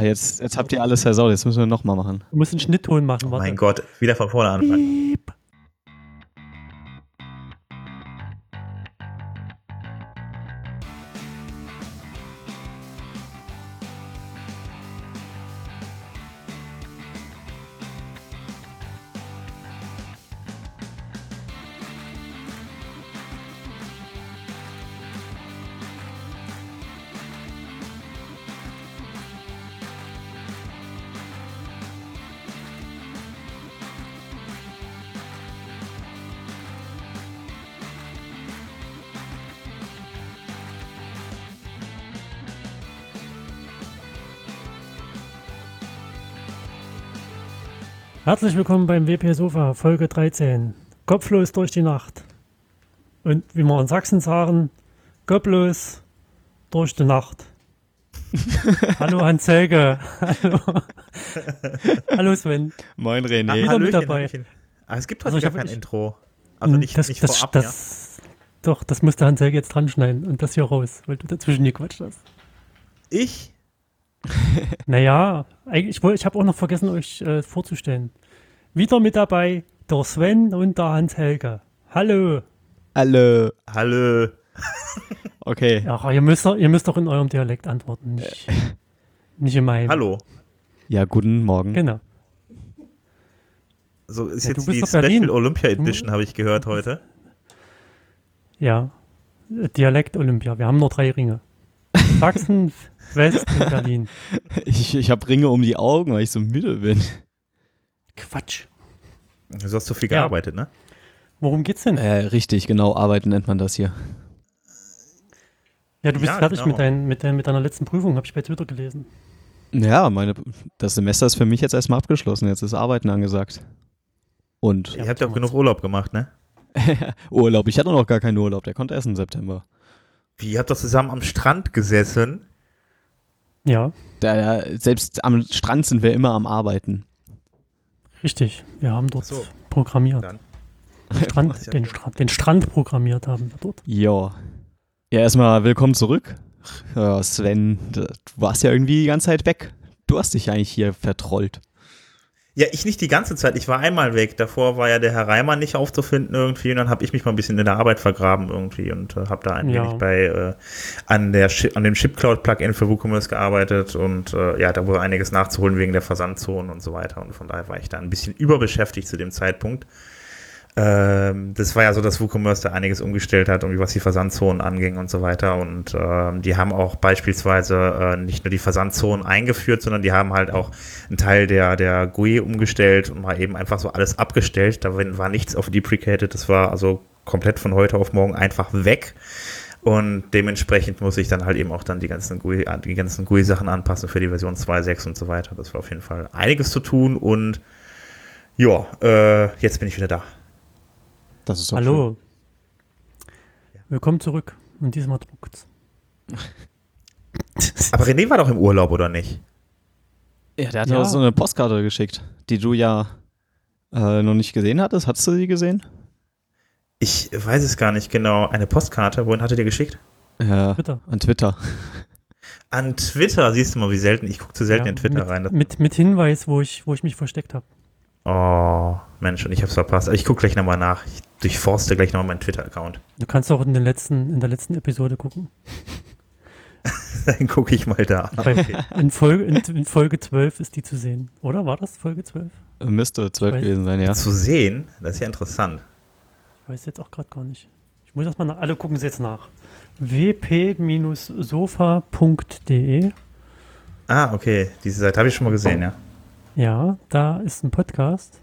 Jetzt habt ihr alles versaut, jetzt müssen wir nochmal machen. Wir müssen Schnittton machen. Warte. Oh mein Gott, wieder von vorne anfangen. Piep. Herzlich willkommen beim WP Sofa, Folge 13. Kopflos durch die Nacht. Und wie wir in Sachsen sagen, kopflos durch die Nacht. Hallo Hans Helge. Hallo. Hallo Sven. Moin René. Wieder mit dabei. Aber es gibt heute also kein Intro. Also nicht vorab, ja. Doch, das musste Hans Helge jetzt dran schneiden und das hier raus, weil du dazwischen gequatscht hast. Ich? Naja, ich habe auch noch vergessen, euch vorzustellen. Wieder mit dabei der Sven und der Hans-Helge. Hallo. Hallo. Hallo. Okay. Ach, ihr müsst doch in eurem Dialekt antworten, nicht in meinem. Hallo. Ja, guten Morgen. Genau. So ist jetzt die Special Olympia Edition, habe ich gehört heute. Ja, Dialekt Olympia. Wir haben nur 3 Ringe. Sachsen, West und Berlin. Ich habe Ringe um die Augen, weil ich so müde bin. Quatsch. Du hast so viel gearbeitet, ne? Worum geht's denn? Richtig, genau, arbeiten nennt man das hier. Ja, du bist fertig mit deiner letzten Prüfung, habe ich bei Twitter gelesen. Ja, das Semester ist für mich jetzt erstmal abgeschlossen, jetzt ist Arbeiten angesagt. Und ihr habt ja auch genug Urlaub gemacht, ne? Urlaub, ich hatte noch gar keinen Urlaub, der kommt erst im September. Wie, ihr habt doch zusammen am Strand gesessen? Ja. Selbst am Strand sind wir immer am Arbeiten. Richtig, wir haben dort programmiert. Den Strand programmiert haben wir dort. Jo. Ja, erstmal willkommen zurück. Ja, Sven, du warst ja irgendwie die ganze Zeit weg. Du hast dich eigentlich hier vertrollt. Ja, ich nicht die ganze Zeit. Ich war einmal weg. Davor war ja der Herr Reimann nicht aufzufinden irgendwie und dann habe ich mich mal ein bisschen in der Arbeit vergraben irgendwie und habe da ein wenig bei an dem Shipcloud-Plugin für WooCommerce gearbeitet und da wurde einiges nachzuholen wegen der Versandzonen und so weiter und von daher war ich da ein bisschen überbeschäftigt zu dem Zeitpunkt. Das war ja so, dass WooCommerce da einiges umgestellt hat, irgendwie was die Versandzonen anging und so weiter und die haben auch beispielsweise nicht nur die Versandzonen eingeführt, sondern die haben halt auch einen Teil der GUI umgestellt und mal eben einfach so alles abgestellt, da war nichts auf deprecated, das war also komplett von heute auf morgen einfach weg und dementsprechend muss ich dann halt eben auch dann die ganzen GUI-Sachen anpassen für die Version 2.6 und so weiter, das war auf jeden Fall einiges zu tun und ja, jetzt bin ich wieder da. Das ist Hallo. Schön. Willkommen zurück. Und diesmal druckt's. Aber René war doch im Urlaub, oder nicht? Ja, der hat ja auch so eine Postkarte geschickt, die du ja noch nicht gesehen hattest. Hattest du sie gesehen? Ich weiß es gar nicht genau. Eine Postkarte, wohin hatte der geschickt? Twitter. An Twitter. An Twitter, siehst du mal, wie selten. Ich gucke zu selten in Twitter rein. Mit Hinweis, wo ich mich versteckt habe. Oh, Mensch, und ich hab's verpasst. Aber ich gucke gleich nochmal nach. Ich durchforste gleich nochmal meinen Twitter-Account. Du kannst auch in der letzten Episode gucken. Dann gucke ich mal da. Okay. In Folge 12 ist die zu sehen. Oder war das Folge 12? Müsste 12 gewesen sein, ja. Zu sehen? Das ist ja interessant. Ich weiß jetzt auch gerade gar nicht. Ich muss erstmal nach. Alle gucken sie jetzt nach. wp-sofa.de. Ah, okay. Diese Seite habe ich schon mal gesehen, ja. Ja, da ist ein Podcast.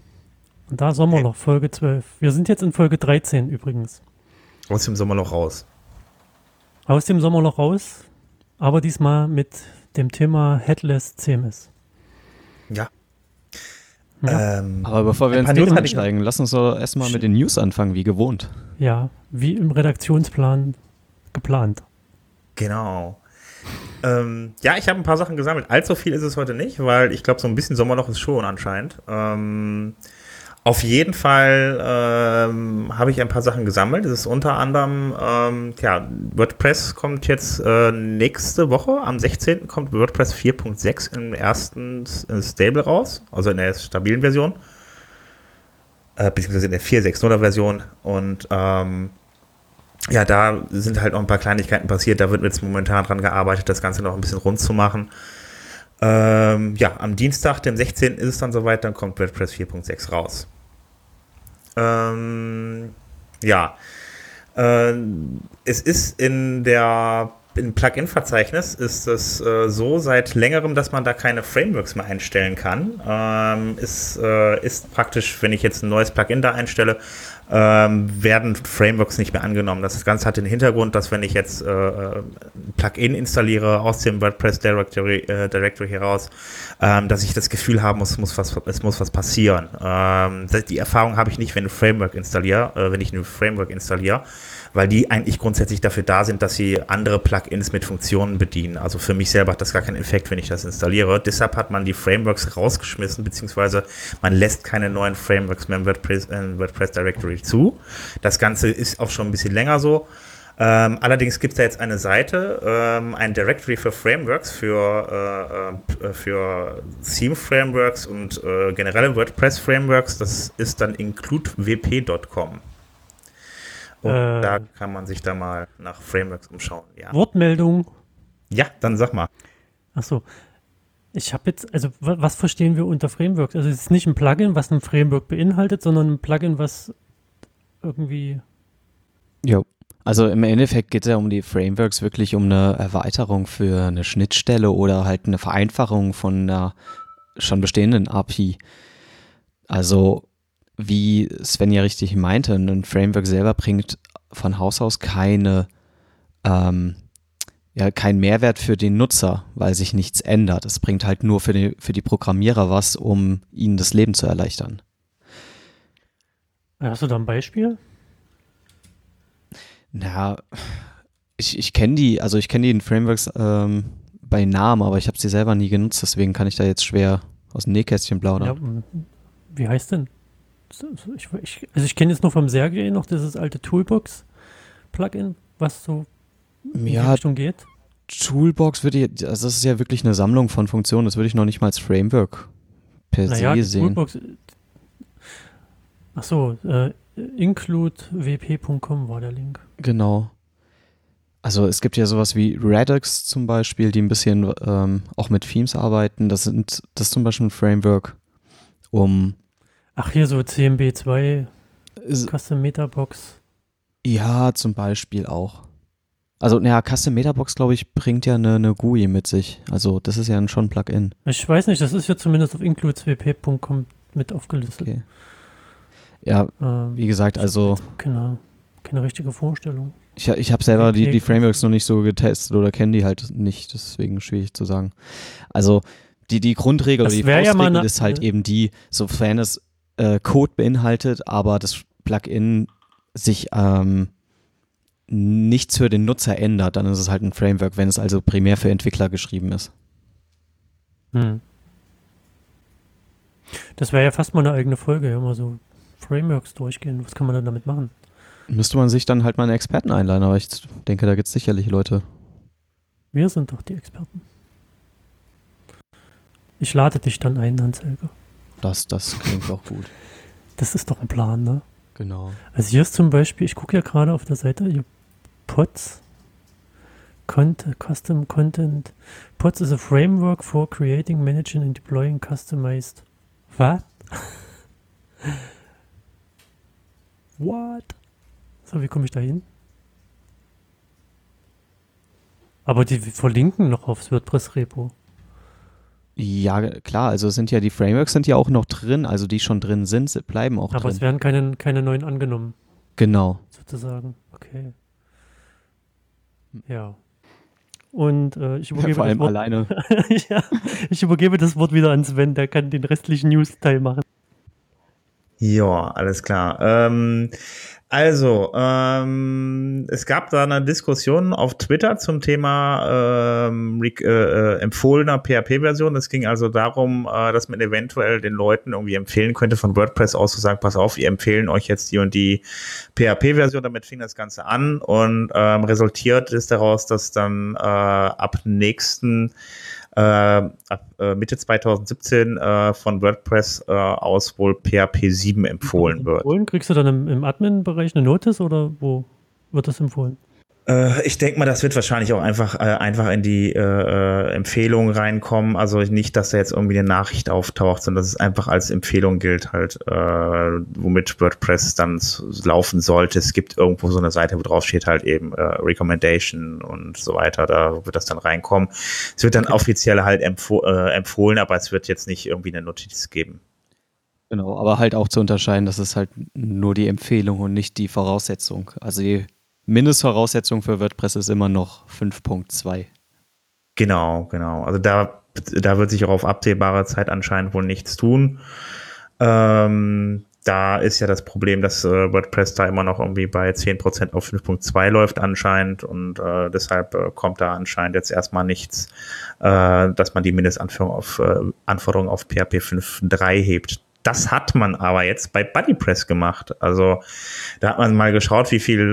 Und da Sommerloch, Folge 12. Wir sind jetzt in Folge 13 übrigens. Aus dem Sommerloch raus. Aus dem Sommerloch raus, aber diesmal mit dem Thema Headless CMS. Ja. Aber bevor wir ins Thema einsteigen, lass uns doch erstmal mit den News anfangen, wie gewohnt. Ja, wie im Redaktionsplan geplant. Genau. Ich habe ein paar Sachen gesammelt. Allzu viel ist es heute nicht, weil ich glaube, so ein bisschen Sommerloch ist schon anscheinend. Auf jeden Fall habe ich ein paar Sachen gesammelt. Das ist unter anderem, WordPress kommt jetzt nächste Woche, am 16. kommt WordPress 4.6 im ersten Stable raus, also in der stabilen Version, beziehungsweise in der 4.6.0er Version. Und da sind halt noch ein paar Kleinigkeiten passiert. Da wird jetzt momentan dran gearbeitet, das Ganze noch ein bisschen rund zu machen. Am Dienstag, dem 16. ist es dann soweit, dann kommt WordPress 4.6 raus. Es ist im Plugin-Verzeichnis ist es so seit längerem, dass man da keine Frameworks mehr einstellen kann. Ist praktisch, wenn ich jetzt ein neues Plugin da einstelle, werden Frameworks nicht mehr angenommen. Das Ganze hat den Hintergrund, dass wenn ich jetzt ein Plugin installiere aus dem WordPress Directory heraus, dass ich das Gefühl haben muss, es muss was passieren. Die Erfahrung habe ich nicht, wenn ich ein Framework installiere, weil die eigentlich grundsätzlich dafür da sind, dass sie andere Plugins mit Funktionen bedienen. Also für mich selber hat das gar keinen Effekt, wenn ich das installiere. Deshalb hat man die Frameworks rausgeschmissen, beziehungsweise man lässt keine neuen Frameworks mehr im WordPress Directory zu. Das Ganze ist auch schon ein bisschen länger so. Allerdings gibt es da jetzt eine Seite, ein Directory für Frameworks, für Theme-Frameworks und generelle WordPress-Frameworks. Das ist dann includewp.com. Und da kann man sich da mal nach Frameworks umschauen. Ja. Wortmeldung. Ja, dann sag mal. Ach so. Ich habe jetzt, also was verstehen wir unter Frameworks? Also es ist nicht ein Plugin, was ein Framework beinhaltet, sondern ein Plugin, was irgendwie... Jo. Also im Endeffekt geht es ja um die Frameworks, wirklich um eine Erweiterung für eine Schnittstelle oder halt eine Vereinfachung von einer schon bestehenden API. Also... Wie Sven ja richtig meinte, ein Framework selber bringt von Haus aus keinen Mehrwert für den Nutzer, weil sich nichts ändert. Es bringt halt nur für die Programmierer was, um ihnen das Leben zu erleichtern. Hast du da ein Beispiel? Na, ich kenne die Frameworks bei Namen, aber ich habe sie selber nie genutzt, deswegen kann ich da jetzt schwer aus dem Nähkästchen plaudern. Ja, wie heißt denn? Ich kenne jetzt nur vom Sergei noch dieses alte Toolbox-Plugin, was so in die Richtung geht. Toolbox das ist ja wirklich eine Sammlung von Funktionen, das würde ich noch nicht mal als Framework per se sehen. Toolbox, includewp.com war der Link. Genau. Also es gibt ja sowas wie Redux zum Beispiel, die ein bisschen auch mit Themes arbeiten. Das ist zum Beispiel ein Framework, um hier so CMB2, Custom Metabox. Ja, zum Beispiel auch. Also, Custom Metabox, glaube ich, bringt ja eine GUI mit sich. Also, das ist ja schon ein Plugin. Ich weiß nicht, das ist ja zumindest auf includewp.com mit aufgelistet. Okay. Ja, wie gesagt, also... Keine richtige Vorstellung. Ich habe selber die Frameworks noch nicht so getestet oder kenne die halt nicht, deswegen schwierig zu sagen. Also, die Grundregel oder die Faustregel ist halt eben die, sofern es Code beinhaltet, aber das Plugin sich nichts für den Nutzer ändert, dann ist es halt ein Framework, wenn es also primär für Entwickler geschrieben ist. Das wäre ja fast mal eine eigene Folge, ja, mal so Frameworks durchgehen. Was kann man denn damit machen? Müsste man sich dann halt mal einen Experten einladen, aber ich denke, da gibt es sicherlich Leute. Wir sind doch die Experten. Ich lade dich dann ein, Hans-Helge. Das klingt auch gut. Das ist doch ein Plan, ne? Genau. Also hier ist zum Beispiel, ich gucke ja gerade auf der Seite, hier Pods, Custom Content. Pods is a framework for creating, managing and deploying customized. Was? What? So, wie komme ich da hin? Aber die verlinken noch aufs WordPress-Repo. Ja, klar, also die Frameworks sind ja auch noch drin, also die schon drin sind, bleiben auch drin. Aber es werden keine neuen angenommen. Genau. Sozusagen, okay. Ja. Und ich übergebe vor allem das Wort alleine. Ja, ich übergebe das Wort wieder an Sven, der kann den restlichen News-Teil machen. Ja, alles klar. Also, es gab da eine Diskussion auf Twitter zum Thema empfohlener PHP-Version. Es ging also darum, dass man eventuell den Leuten irgendwie empfehlen könnte, von WordPress aus zu sagen, pass auf, wir empfehlen euch jetzt die und die PHP-Version. Damit fing das Ganze an und resultiert ist daraus, dass dann ab Mitte 2017 von WordPress aus wohl PHP 7 empfohlen wird. Kriegst du dann im Admin-Bereich eine Notice oder wo wird das empfohlen? Ich denke mal, das wird wahrscheinlich auch einfach in die Empfehlung reinkommen. Also nicht, dass da jetzt irgendwie eine Nachricht auftaucht, sondern dass es einfach als Empfehlung gilt halt, womit WordPress dann laufen sollte. Es gibt irgendwo so eine Seite, wo drauf steht halt eben Recommendation und so weiter. Da wird das dann reinkommen. Es wird dann offiziell halt empfohlen, aber es wird jetzt nicht irgendwie eine Notiz geben. Genau, aber halt auch zu unterscheiden, dass es halt nur die Empfehlung und nicht die Voraussetzung. Also die Mindestvoraussetzung für WordPress ist immer noch 5.2. Genau. Also da wird sich auch auf absehbare Zeit anscheinend wohl nichts tun. Da ist ja das Problem, dass WordPress da immer noch irgendwie bei 10% auf 5.2 läuft anscheinend und deshalb kommt da anscheinend jetzt erstmal nichts, dass man die Mindestanforderung auf PHP 5.3 hebt. Das hat man aber jetzt bei BuddyPress gemacht. Also da hat man mal geschaut, wie viele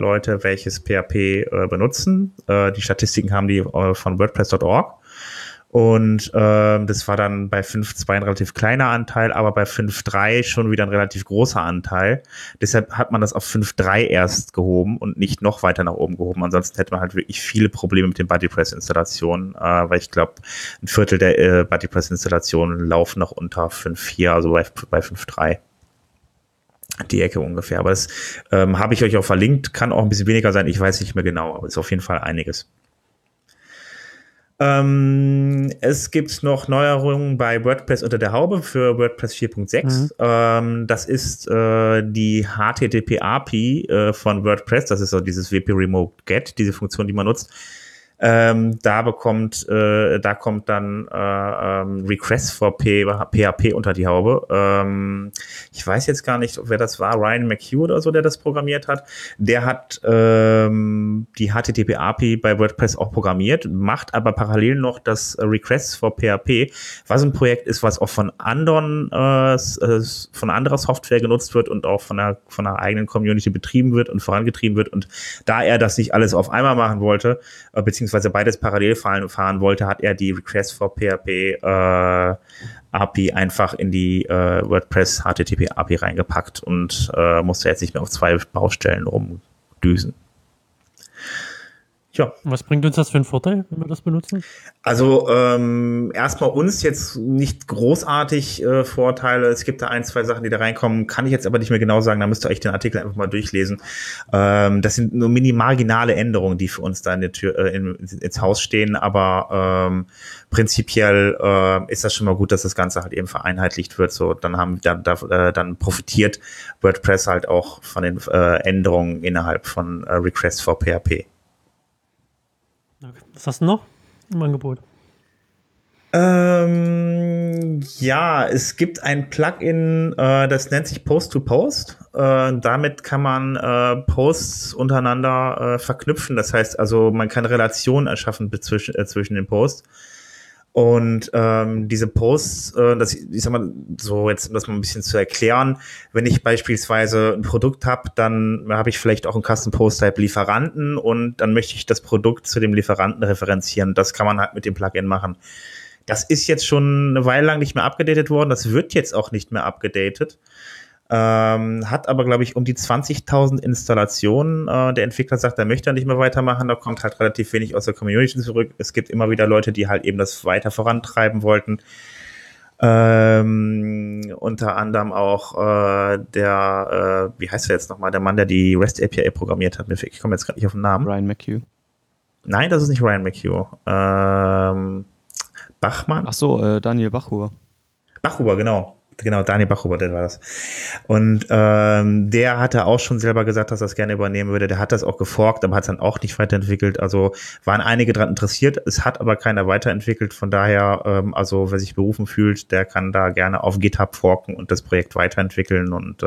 Leute welches PHP benutzen. Die Statistiken haben die von WordPress.org. Und das war dann bei 5.2 ein relativ kleiner Anteil, aber bei 5.3 schon wieder ein relativ großer Anteil. Deshalb hat man das auf 5.3 erst gehoben und nicht noch weiter nach oben gehoben. Ansonsten hätte man halt wirklich viele Probleme mit den BuddyPress-Installationen, weil ich glaube, ein Viertel der BuddyPress-Installationen laufen noch unter 5.4, also bei 5.3. Die Ecke ungefähr. Aber das habe ich euch auch verlinkt, kann auch ein bisschen weniger sein, ich weiß nicht mehr genau, aber ist auf jeden Fall einiges. Es gibt noch Neuerungen bei WordPress unter der Haube für WordPress 4.6. Das ist die HTTP-API von WordPress. Das ist so dieses WP Remote Get, diese Funktion, die man nutzt. Da kommt dann Requests for PHP unter die Haube. Ich weiß jetzt gar nicht, wer das war, Ryan McHugh oder so, der das programmiert hat. Der hat die HTTP-API bei WordPress auch programmiert, macht aber parallel noch das Requests for PHP, was ein Projekt ist, was auch von anderer Software genutzt wird und auch von einer eigenen Community betrieben wird und vorangetrieben wird. Und da er das nicht alles auf einmal machen wollte, beziehungsweise beides parallel fahren wollte, hat er die Request for PHP API einfach in die WordPress HTTP API reingepackt und musste jetzt nicht mehr auf 2 Baustellen rumdüsen. Ja. Was bringt uns das für einen Vorteil, wenn wir das benutzen? Also erstmal uns jetzt nicht großartig Vorteile. Es gibt da 1, 2 Sachen, die da reinkommen. Kann ich jetzt aber nicht mehr genau sagen. Da müsst ihr euch den Artikel einfach mal durchlesen. Das sind nur minimarginale Änderungen, die für uns da in der Tür, ins Haus stehen. Aber prinzipiell ist das schon mal gut, dass das Ganze halt eben vereinheitlicht wird. So, dann profitiert WordPress halt auch von den Änderungen innerhalb von Requests for PHP. Was hast du noch im Angebot? Ja, es gibt ein Plugin, das nennt sich Post to Post. Damit kann man Posts untereinander verknüpfen. Das heißt also, man kann Relationen erschaffen zwischen den Posts. Und diese Posts, ich sag mal so, jetzt um das mal ein bisschen zu erklären, wenn ich beispielsweise ein Produkt habe, dann habe ich vielleicht auch einen Custom Post-Type Lieferanten und dann möchte ich das Produkt zu dem Lieferanten referenzieren. Das kann man halt mit dem Plugin machen. Das ist jetzt schon eine Weile lang nicht mehr upgedatet worden, das wird jetzt auch nicht mehr upgedatet. Hat aber, glaube ich, um die 20.000 Installationen. Der Entwickler sagt, er möchte nicht mehr weitermachen. Da kommt halt relativ wenig aus der Community zurück. Es gibt immer wieder Leute, die halt eben das weiter vorantreiben wollten. Unter anderem auch wie heißt er jetzt nochmal? Der Mann, der die REST API programmiert hat. Ich komme jetzt gerade nicht auf den Namen. Ryan McHugh. Nein, das ist nicht Ryan McHugh. Bachmann? Ach so, Daniel Bachhuber. Bachhuber, genau. Genau, Daniel Bach-Robert war das. Und der hatte auch schon selber gesagt, dass er das gerne übernehmen würde. Der hat das auch geforkt, aber hat es dann auch nicht weiterentwickelt. Also waren einige daran interessiert. Es hat aber keiner weiterentwickelt. Von daher, also wer sich berufen fühlt, der kann da gerne auf GitHub forken und das Projekt weiterentwickeln und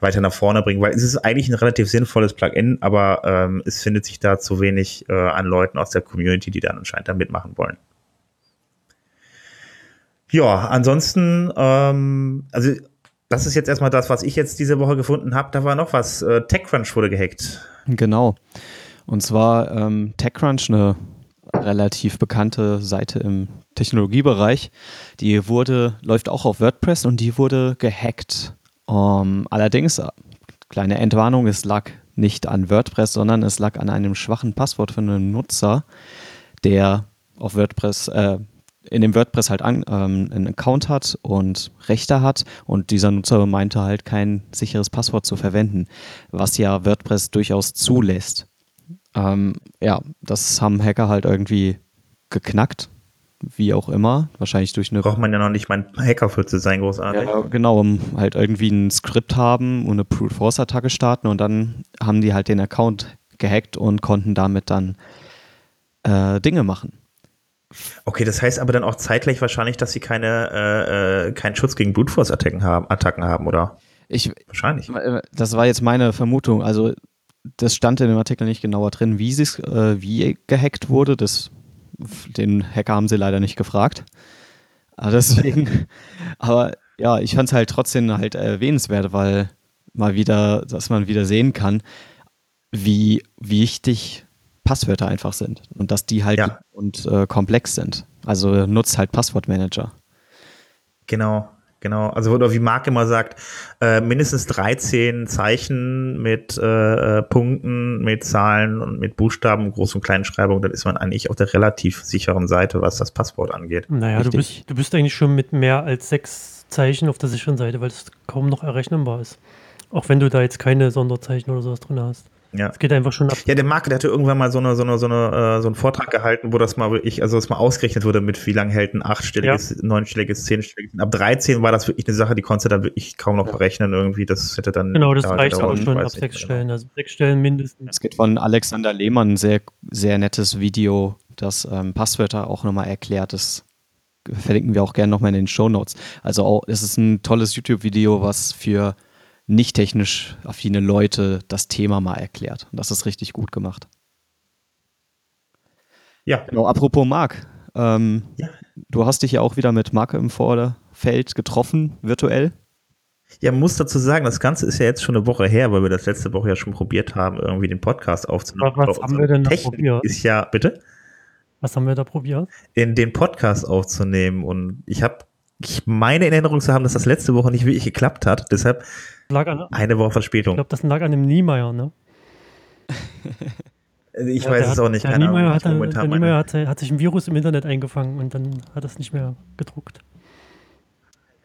weiter nach vorne bringen. Weil es ist eigentlich ein relativ sinnvolles Plugin, aber es findet sich da zu wenig an Leuten aus der Community, die dann anscheinend da mitmachen wollen. Ja, ansonsten, also das ist jetzt erstmal das, was ich jetzt diese Woche gefunden habe. Da war noch was. TechCrunch wurde gehackt. Genau. Und zwar TechCrunch, eine relativ bekannte Seite im Technologiebereich, die läuft auch auf WordPress und die wurde gehackt. Allerdings, kleine Entwarnung, es lag nicht an WordPress, sondern es lag an einem schwachen Passwort von einem Nutzer, der auf WordPress in dem WordPress halt einen Account hat und Rechte hat und dieser Nutzer meinte halt kein sicheres Passwort zu verwenden, was ja WordPress durchaus zulässt. Ja, das haben Hacker halt irgendwie geknackt, wie auch immer, wahrscheinlich durch eine... Braucht man ja noch nicht mal ein Hacker für zu sein, großartig. Ja, genau, halt irgendwie ein Skript haben und eine Brute-Force-Attacke starten und dann haben die halt den Account gehackt und konnten damit dann Dinge machen. Okay, das heißt aber dann auch zeitgleich wahrscheinlich, dass sie keinen Schutz gegen Brute-Force-Attacken haben, oder? Wahrscheinlich. Das war jetzt meine Vermutung. Also das stand in dem Artikel nicht genauer drin, wie gehackt wurde. Den Hacker haben sie leider nicht gefragt. Aber deswegen. Aber ja, ich fand es halt trotzdem halt erwähnenswert, weil dass man wieder sehen kann, wie wichtig Passwörter einfach sind und dass die halt komplex sind. Also nutzt halt Passwortmanager. Genau. Also oder wie Marc immer sagt, mindestens 13 Zeichen mit Punkten, mit Zahlen und mit Buchstaben, Groß- und Kleinschreibung, dann ist man eigentlich auf der relativ sicheren Seite, was das Passwort angeht. Naja, du bist eigentlich schon mit mehr als 6 Zeichen auf der sicheren Seite, weil es kaum noch errechnenbar ist. Auch wenn du da jetzt keine Sonderzeichen oder sowas drin hast. Ja. Es geht einfach schon ab. Ja, der Marc, der hatte irgendwann mal so einen Vortrag gehalten, wo das mal ausgerechnet wurde, mit wie lang hält ein 8-stelliges, 9-stelliges, 10-stelliges. Ab 13 war das wirklich eine Sache, die konntest du dann wirklich kaum noch berechnen irgendwie. Das hätte dann. Genau, das reicht auch schon ab 6 Stellen, also 6 Stellen mindestens. Es gibt von Alexander Lehmann ein sehr, sehr nettes Video, das Passwörter auch nochmal erklärt. Das verlinken wir auch gerne nochmal in den Shownotes. Also es ist ein tolles YouTube-Video, was für nicht technisch affine Leute das Thema mal erklärt. Und das ist richtig gut gemacht. Ja. Genau, apropos Marc. Du hast dich ja auch wieder mit Marc im Vorderfeld getroffen, virtuell. Ja, man muss dazu sagen, das Ganze ist ja jetzt schon eine Woche her, weil wir das letzte Woche ja schon probiert haben, irgendwie den Podcast aufzunehmen. Aber was haben wir denn da probiert? Ist ja, bitte? Was haben wir da probiert? Den Podcast aufzunehmen. Und ich meine in Erinnerung zu haben, dass das letzte Woche nicht wirklich geklappt hat, deshalb eine Woche Verspätung. Ich glaube, das lag an dem Niemeyer, ne? Ich weiß es auch nicht. Der Niemeyer hat sich ein Virus im Internet eingefangen und dann hat er es nicht mehr gedruckt.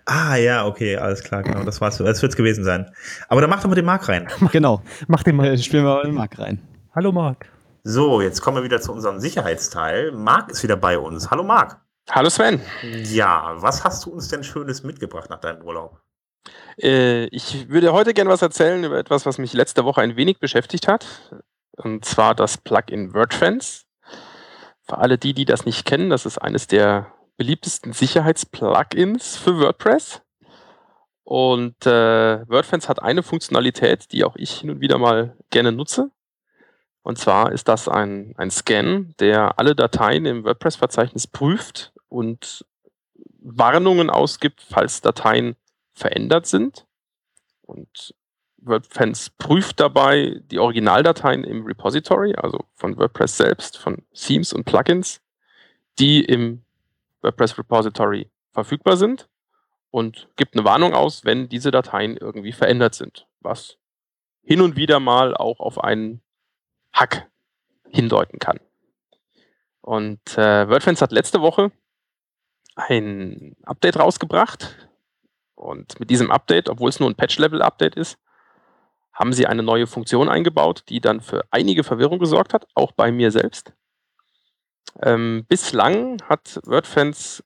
Ah ja, okay, alles klar, genau, das war's. Das wird es gewesen sein. Aber dann mach doch mal den Marc rein. Genau, mach den mal. Spielen wir mal den Marc rein. Hallo Marc. So, jetzt kommen wir wieder zu unserem Sicherheitsteil. Marc ist wieder bei uns. Hallo Marc. Hallo Sven. Ja, was hast du uns denn Schönes mitgebracht nach deinem Urlaub? Ich würde heute gerne was erzählen über etwas, was mich letzte Woche ein wenig beschäftigt hat. Und zwar das Plugin Wordfence. Für alle die das nicht kennen, das ist eines der beliebtesten Sicherheitsplugins für WordPress. Und Wordfence hat eine Funktionalität, die auch ich hin und wieder mal gerne nutze. Und zwar ist das ein Scan, der alle Dateien im WordPress-Verzeichnis prüft und Warnungen ausgibt, falls Dateien verändert sind. Und Wordfence prüft dabei die Originaldateien im Repository, also von WordPress selbst, von Themes und Plugins, die im WordPress-Repository verfügbar sind und gibt eine Warnung aus, wenn diese Dateien irgendwie verändert sind, was hin und wieder mal auch auf einen Hack hindeuten kann. Und Wordfence hat letzte Woche ein Update rausgebracht und mit diesem Update, obwohl es nur ein Patch-Level-Update ist, haben sie eine neue Funktion eingebaut, die dann für einige Verwirrung gesorgt hat, auch bei mir selbst. Bislang hat Wordfence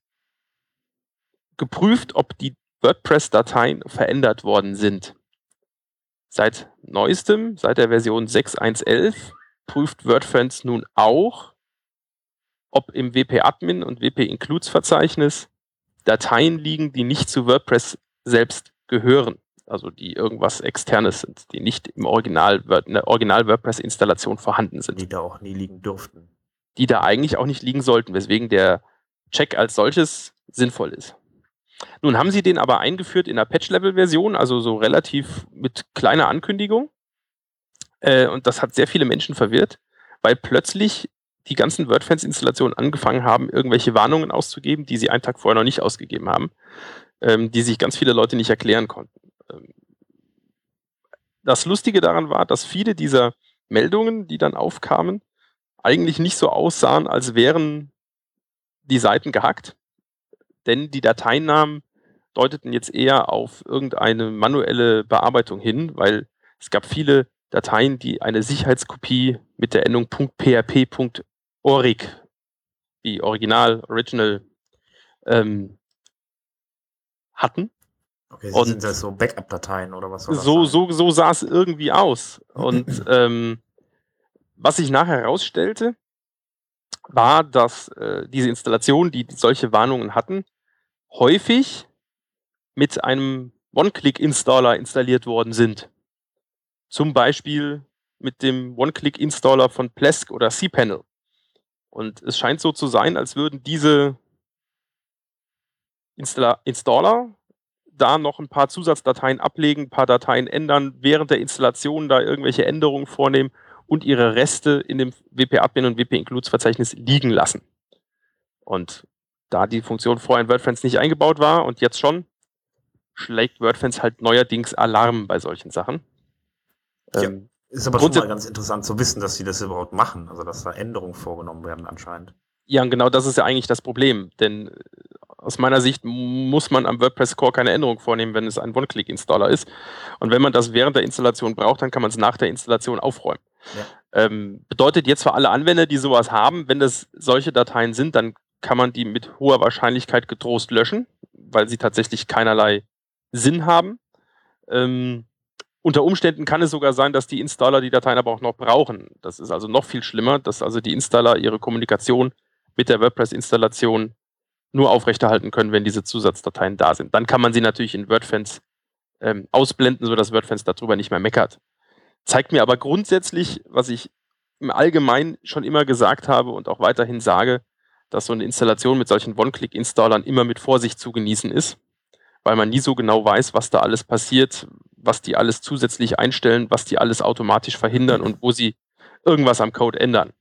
geprüft, ob die WordPress-Dateien verändert worden sind. Seit neuestem, seit der Version 6.1.11, prüft Wordfence nun auch, ob im wp-admin und wp-includes-Verzeichnis Dateien liegen, die nicht zu WordPress selbst gehören, also die irgendwas Externes sind, die nicht im in der Original WordPress-Installation vorhanden sind. Die da auch nie liegen durften. Die da eigentlich auch nicht liegen sollten, weswegen der Check als solches sinnvoll ist. Nun haben sie den aber eingeführt in der Patch-Level-Version, also so relativ mit kleiner Ankündigung. Und das hat sehr viele Menschen verwirrt, weil plötzlich die ganzen Wordfence-Installationen angefangen haben, irgendwelche Warnungen auszugeben, die sie einen Tag vorher noch nicht ausgegeben haben, die sich ganz viele Leute nicht erklären konnten. Das Lustige daran war, dass viele dieser Meldungen, die dann aufkamen, eigentlich nicht so aussahen, als wären die Seiten gehackt. Denn die Dateinamen deuteten jetzt eher auf irgendeine manuelle Bearbeitung hin, weil es gab viele Dateien, die eine Sicherheitskopie mit der Endung .php.org, die Original hatten. Okay, und sind das so Backup-Dateien oder was soll das sein? So sah es irgendwie aus. Und was sich nachher herausstellte, war, dass diese Installationen, die solche Warnungen hatten, häufig mit einem One-Click-Installer installiert worden sind. Zum Beispiel mit dem One-Click-Installer von Plesk oder cPanel. Und es scheint so zu sein, als würden diese Installer da noch ein paar Zusatzdateien ablegen, ein paar Dateien ändern, während der Installation da irgendwelche Änderungen vornehmen und ihre Reste in dem wp-admin und wp-includes-Verzeichnis liegen lassen. Und da die Funktion vorher in Wordfence nicht eingebaut war und jetzt schon, schlägt Wordfence halt neuerdings Alarm bei solchen Sachen. Ja, ist aber schon mal ganz interessant zu wissen, dass sie das überhaupt machen, also dass da Änderungen vorgenommen werden anscheinend. Ja, und genau das ist ja eigentlich das Problem, denn aus meiner Sicht muss man am WordPress-Core keine Änderung vornehmen, wenn es ein One-Click-Installer ist. Und wenn man das während der Installation braucht, dann kann man es nach der Installation aufräumen. Ja. Bedeutet jetzt für alle Anwender, die sowas haben, wenn das solche Dateien sind, dann kann man die mit hoher Wahrscheinlichkeit getrost löschen, weil sie tatsächlich keinerlei Sinn haben. Unter Umständen kann es sogar sein, dass die Installer die Dateien aber auch noch brauchen. Das ist also noch viel schlimmer, dass also die Installer ihre Kommunikation mit der WordPress-Installation nur aufrechterhalten können, wenn diese Zusatzdateien da sind. Dann kann man sie natürlich in Wordfence ausblenden, sodass Wordfence darüber nicht mehr meckert. Zeigt mir aber grundsätzlich, was ich im Allgemeinen schon immer gesagt habe und auch weiterhin sage, dass so eine Installation mit solchen One-Click-Installern immer mit Vorsicht zu genießen ist, weil man nie so genau weiß, was da alles passiert, was die alles zusätzlich einstellen, was die alles automatisch verhindern und wo sie irgendwas am Code ändern.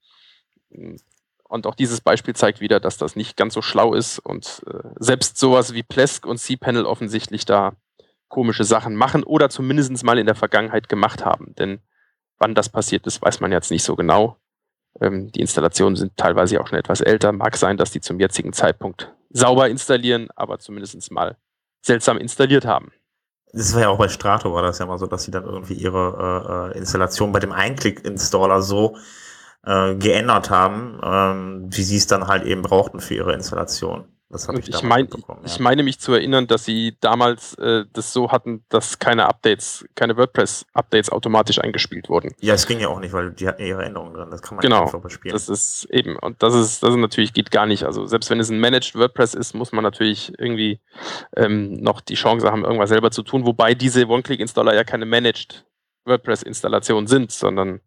Und auch dieses Beispiel zeigt wieder, dass das nicht ganz so schlau ist und selbst sowas wie Plesk und cPanel offensichtlich da komische Sachen machen oder zumindest mal in der Vergangenheit gemacht haben. Denn wann das passiert ist, weiß man jetzt nicht so genau. Die Installationen sind teilweise auch schon etwas älter. Mag sein, dass die zum jetzigen Zeitpunkt sauber installieren, aber zumindest mal seltsam installiert haben. Das war ja auch bei Strato, war das ja mal so, dass sie dann irgendwie ihre Installation bei dem Einklick-Installer so geändert haben, wie sie es dann halt eben brauchten für ihre Installation. Das habe ich mitbekommen. Ja. Ich meine mich zu erinnern, dass sie damals das so hatten, dass keine WordPress-Updates automatisch eingespielt wurden. Ja, es ging ja auch nicht, weil die hatten ihre Änderungen drin. Das kann man nicht einfach bespielen. Genau, das ist eben. Und das ist natürlich, geht gar nicht. Also selbst wenn es ein Managed WordPress ist, muss man natürlich irgendwie noch die Chance haben, irgendwas selber zu tun. Wobei diese One-Click-Installer ja keine Managed WordPress-Installationen sind, sondern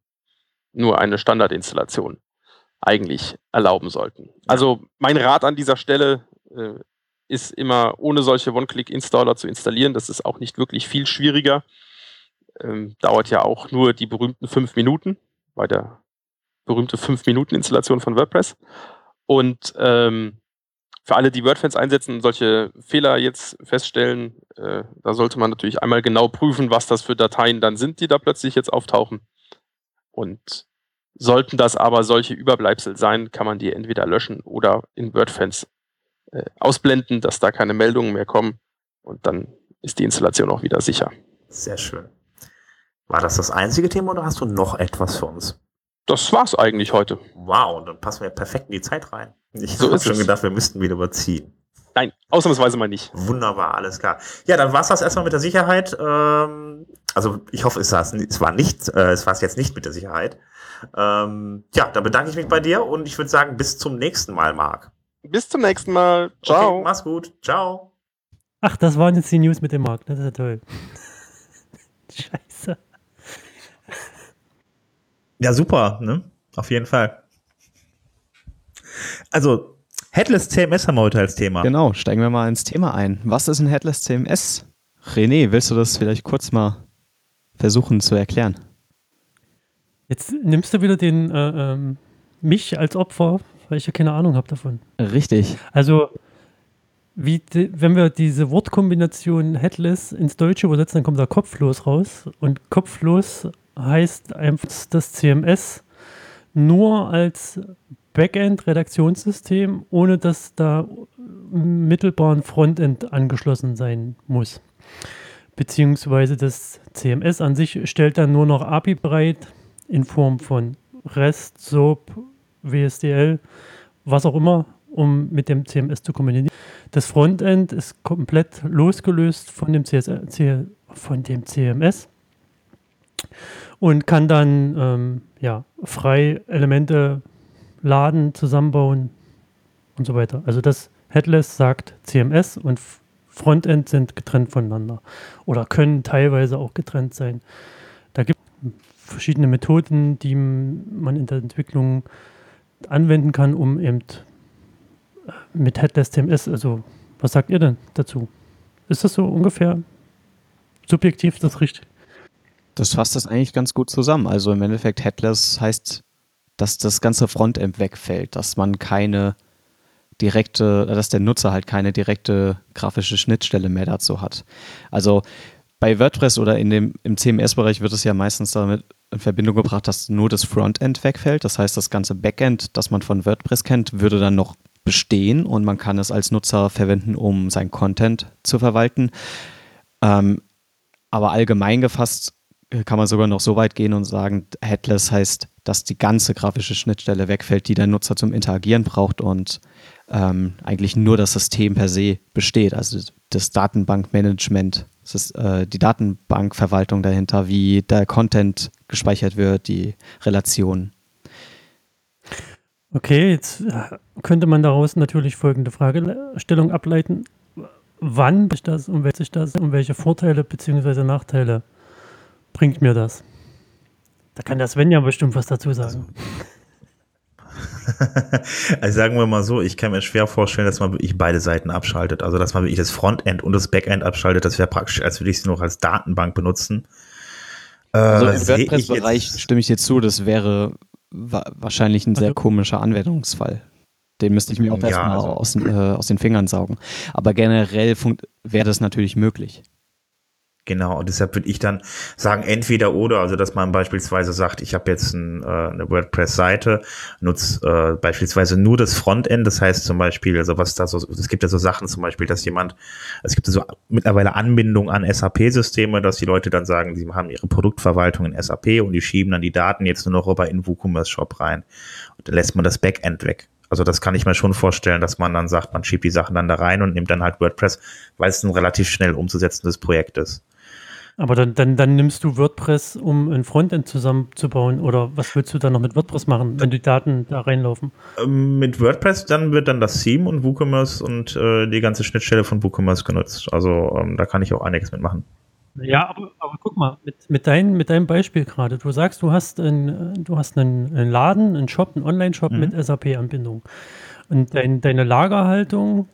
nur eine Standardinstallation eigentlich erlauben sollten. Also mein Rat an dieser Stelle ist immer, ohne solche One-Click-Installer zu installieren. Das ist auch nicht wirklich viel schwieriger. Dauert ja auch nur die berühmten 5 Minuten, bei der berühmten 5-Minuten-Installation von WordPress. Und für alle, die Wordfence einsetzen und solche Fehler jetzt feststellen, da sollte man natürlich einmal genau prüfen, was das für Dateien dann sind, die da plötzlich jetzt auftauchen. Und sollten das aber solche Überbleibsel sein, kann man die entweder löschen oder in Wordfence ausblenden, dass da keine Meldungen mehr kommen. Und dann ist die Installation auch wieder sicher. Sehr schön. War das einzige Thema oder hast du noch etwas für uns? Das war's eigentlich heute. Wow, dann passen wir perfekt in die Zeit rein. Ich habe schon gedacht, wir müssten wieder überziehen. Nein, ausnahmsweise mal nicht. Wunderbar, alles klar. Ja, dann war es das erstmal mit der Sicherheit. Also ich hoffe, es war es jetzt nicht mit der Sicherheit. Ja, dann bedanke ich mich bei dir und ich würde sagen, bis zum nächsten Mal, Marc. Bis zum nächsten Mal. Ciao. Okay, mach's gut. Ciao. Ach, das waren jetzt die News mit dem Marc. Das ist ja toll. Scheiße. Ja, super, ne? Auf jeden Fall. Also, Headless CMS haben wir heute als Thema. Genau, steigen wir mal ins Thema ein. Was ist ein Headless CMS? René, willst du das vielleicht kurz mal versuchen zu erklären? Jetzt nimmst du wieder den mich als Opfer, weil ich ja keine Ahnung habe davon. Richtig. Also, wenn wir diese Wortkombination Headless ins Deutsche übersetzen, dann kommt da kopflos raus. Und kopflos heißt einfach, dass CMS nur als Backend-Redaktionssystem, ohne dass da mittelbar ein Frontend angeschlossen sein muss. Beziehungsweise das CMS an sich stellt dann nur noch API bereit in Form von REST, SOAP, WSDL, was auch immer, um mit dem CMS zu kommunizieren. Das Frontend ist komplett losgelöst von dem CMS und kann dann frei Elemente laden, zusammenbauen und so weiter. Also das Headless sagt CMS und Frontend sind getrennt voneinander oder können teilweise auch getrennt sein. Da gibt es verschiedene Methoden, die man in der Entwicklung anwenden kann, um eben mit Headless CMS, also was sagt ihr denn dazu? Ist das so ungefähr subjektiv das richtig? Das fasst das eigentlich ganz gut zusammen. Also im Endeffekt Headless heißt, dass das ganze Frontend wegfällt, dass der Nutzer halt keine direkte grafische Schnittstelle mehr dazu hat. Also bei WordPress oder im CMS-Bereich wird es ja meistens damit in Verbindung gebracht, dass nur das Frontend wegfällt. Das heißt, das ganze Backend, das man von WordPress kennt, würde dann noch bestehen und man kann es als Nutzer verwenden, um seinen Content zu verwalten. Aber allgemein gefasst kann man sogar noch so weit gehen und sagen, Headless heißt, dass die ganze grafische Schnittstelle wegfällt, die der Nutzer zum Interagieren braucht und eigentlich nur das System per se besteht, also das Datenbankmanagement, die Datenbankverwaltung dahinter, wie der Content gespeichert wird, die Relationen. Okay, jetzt könnte man daraus natürlich folgende Fragestellung ableiten. Wann ist das und welche Vorteile bzw. Nachteile bringt mir das? Da kann der Sven ja bestimmt was dazu sagen. Also sagen wir mal so, ich kann mir schwer vorstellen, dass man wirklich beide Seiten abschaltet. Also dass man wirklich das Frontend und das Backend abschaltet, das wäre praktisch, als würde ich es nur noch als Datenbank benutzen. Also im WordPress-Bereich stimme ich dir zu, das wäre wahrscheinlich ein sehr komischer Anwendungsfall. Den müsste ich mir auch erstmal aus den Fingern saugen. Aber generell wäre das natürlich möglich. Genau, und deshalb würde ich dann sagen, entweder oder, also dass man beispielsweise sagt, ich habe jetzt eine WordPress-Seite, nutze beispielsweise nur das Frontend, das heißt zum Beispiel, also was da so, es gibt ja so Sachen zum Beispiel, es gibt so mittlerweile Anbindungen an SAP-Systeme, dass die Leute dann sagen, sie haben ihre Produktverwaltung in SAP und die schieben dann die Daten jetzt nur noch rüber in den WooCommerce-Shop rein und dann lässt man das Backend weg. Also das kann ich mir schon vorstellen, dass man dann sagt, man schiebt die Sachen dann da rein und nimmt dann halt WordPress, weil es ein relativ schnell umzusetzendes Projekt ist. Aber dann nimmst du WordPress, um ein Frontend zusammenzubauen oder was willst du dann noch mit WordPress machen, wenn die Daten da reinlaufen? Mit WordPress dann wird dann das Theme und WooCommerce und die ganze Schnittstelle von WooCommerce genutzt. Also da kann ich auch einiges mitmachen. Ja, aber guck mal, mit deinem Beispiel gerade. Du sagst, du hast einen Laden, einen Shop, einen Online-Shop mit SAP-Anbindung. Und deine Lagerhaltung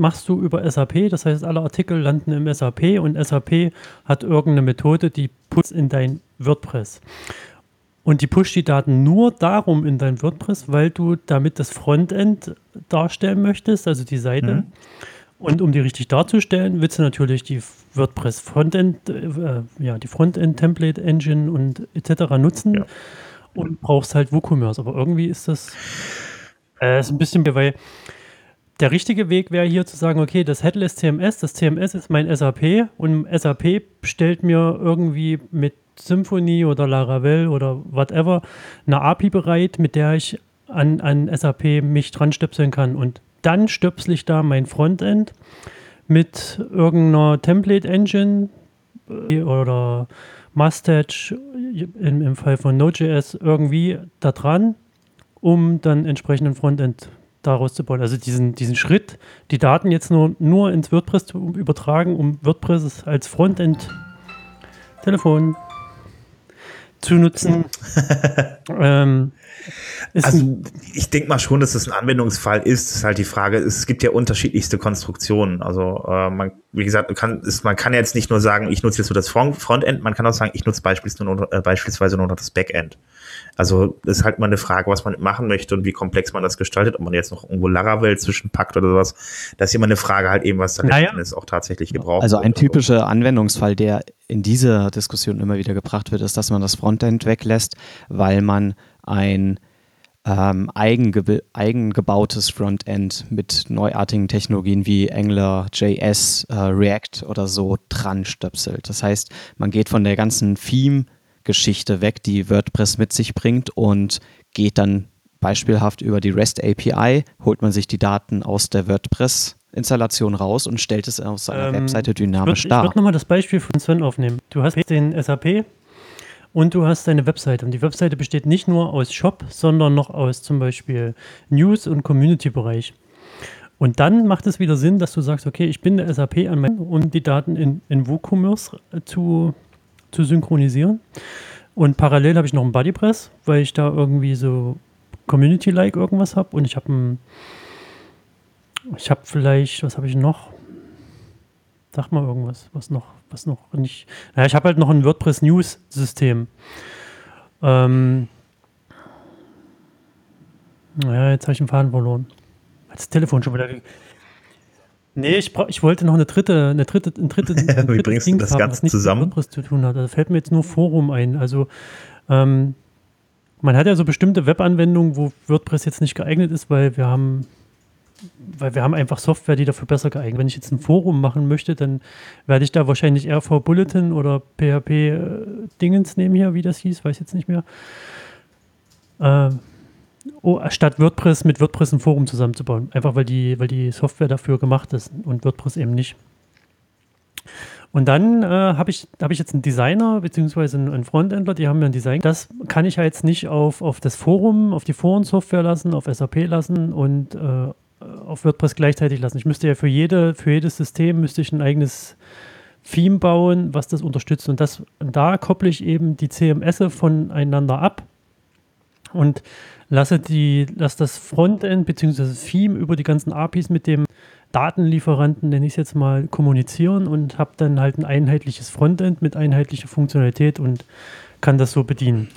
machst du über SAP. Das heißt, alle Artikel landen im SAP und SAP hat irgendeine Methode, die pusht in dein WordPress. Und die pusht die Daten nur darum in dein WordPress, weil du damit das Frontend darstellen möchtest, also die Seite. Mhm. Und um die richtig darzustellen, willst du natürlich die WordPress Frontend, die Frontend Template Engine und etc. nutzen und brauchst halt WooCommerce. Aber irgendwie ist das ist ein bisschen, weil der richtige Weg wäre hier zu sagen, okay, das Headless CMS, das CMS ist mein SAP und SAP stellt mir irgendwie mit Symfony oder Laravel oder whatever eine API bereit, mit der ich an SAP mich dran stöpseln kann und dann stöpsel ich da mein Frontend mit irgendeiner Template-Engine oder Mustache im Fall von Node.js irgendwie da dran, um dann entsprechenden Frontend daraus zu bauen. Also diesen Schritt, die Daten jetzt nur ins WordPress zu übertragen, um WordPress als Frontend-Telefon zu nutzen. Also ich denke mal schon, dass das ein Anwendungsfall ist. Das ist halt die Frage, es gibt ja unterschiedlichste Konstruktionen. Also man kann jetzt nicht nur sagen, ich nutze jetzt nur das Frontend, man kann auch sagen, ich nutze beispielsweise nur noch das Backend. Also das ist halt mal eine Frage, was man machen möchte und wie komplex man das gestaltet, ob man jetzt noch irgendwo Laravel zwischenpackt oder sowas. Das ist immer eine Frage halt eben, was da letztendlich auch tatsächlich gebraucht wird. Also ein typischer Anwendungsfall, der in dieser Diskussion immer wieder gebracht wird, ist, dass man das Frontend weglässt, weil man ein eigengebautes Frontend mit neuartigen Technologien wie Angular, JS, React oder so dran stöpselt. Das heißt, man geht von der ganzen Theme-Geschichte weg, die WordPress mit sich bringt, und geht dann beispielhaft über die REST API, holt man sich die Daten aus der WordPress-Installation raus und stellt es auf seiner Webseite dynamisch dar. Ich würde nochmal das Beispiel von Sven aufnehmen. Du hast den SAP und du hast deine Webseite. Und die Webseite besteht nicht nur aus Shop, sondern noch aus zum Beispiel News- und Community-Bereich. Und dann macht es wieder Sinn, dass du sagst, okay, ich binde SAP an meinen, um die Daten in WooCommerce zu synchronisieren. Und parallel habe ich noch einen BuddyPress, weil ich da irgendwie so Community-like irgendwas habe. Und ich habe vielleicht, was habe ich noch? Sag mal irgendwas, was noch nicht. Naja, ich habe halt noch ein WordPress-News-System. Naja, jetzt habe ich den Faden verloren. Hat das Telefon schon wieder... Nee, ich wollte noch ein drittes Wie bringst Ding du das haben, Ganze was zusammen? Mit WordPress zu tun hat. Da fällt mir jetzt nur Forum ein. Also, man hat ja so bestimmte Web-Anwendungen, wo WordPress jetzt nicht geeignet ist, weil wir haben einfach Software, die dafür besser geeignet ist. Wenn ich jetzt ein Forum machen möchte, dann werde ich da wahrscheinlich RV Bulletin oder PHP-Dingens nehmen hier, wie das hieß, weiß jetzt nicht mehr. Statt WordPress mit WordPress ein Forum zusammenzubauen. Einfach weil die Software dafür gemacht ist und WordPress eben nicht. Und dann habe ich jetzt einen Designer bzw. einen Frontendler, die haben ja ein Design. Das kann ich ja jetzt nicht auf das Forum, auf die Forensoftware lassen, auf SAP lassen und auf WordPress gleichzeitig lassen. Ich müsste ja für jedes System müsste ich ein eigenes Theme bauen, was das unterstützt. Und da kopple ich eben die CMS voneinander ab und lasse das Frontend bzw. Theme über die ganzen APIs mit dem Datenlieferanten, nenne ich es jetzt mal, kommunizieren und habe dann halt ein einheitliches Frontend mit einheitlicher Funktionalität und kann das so bedienen.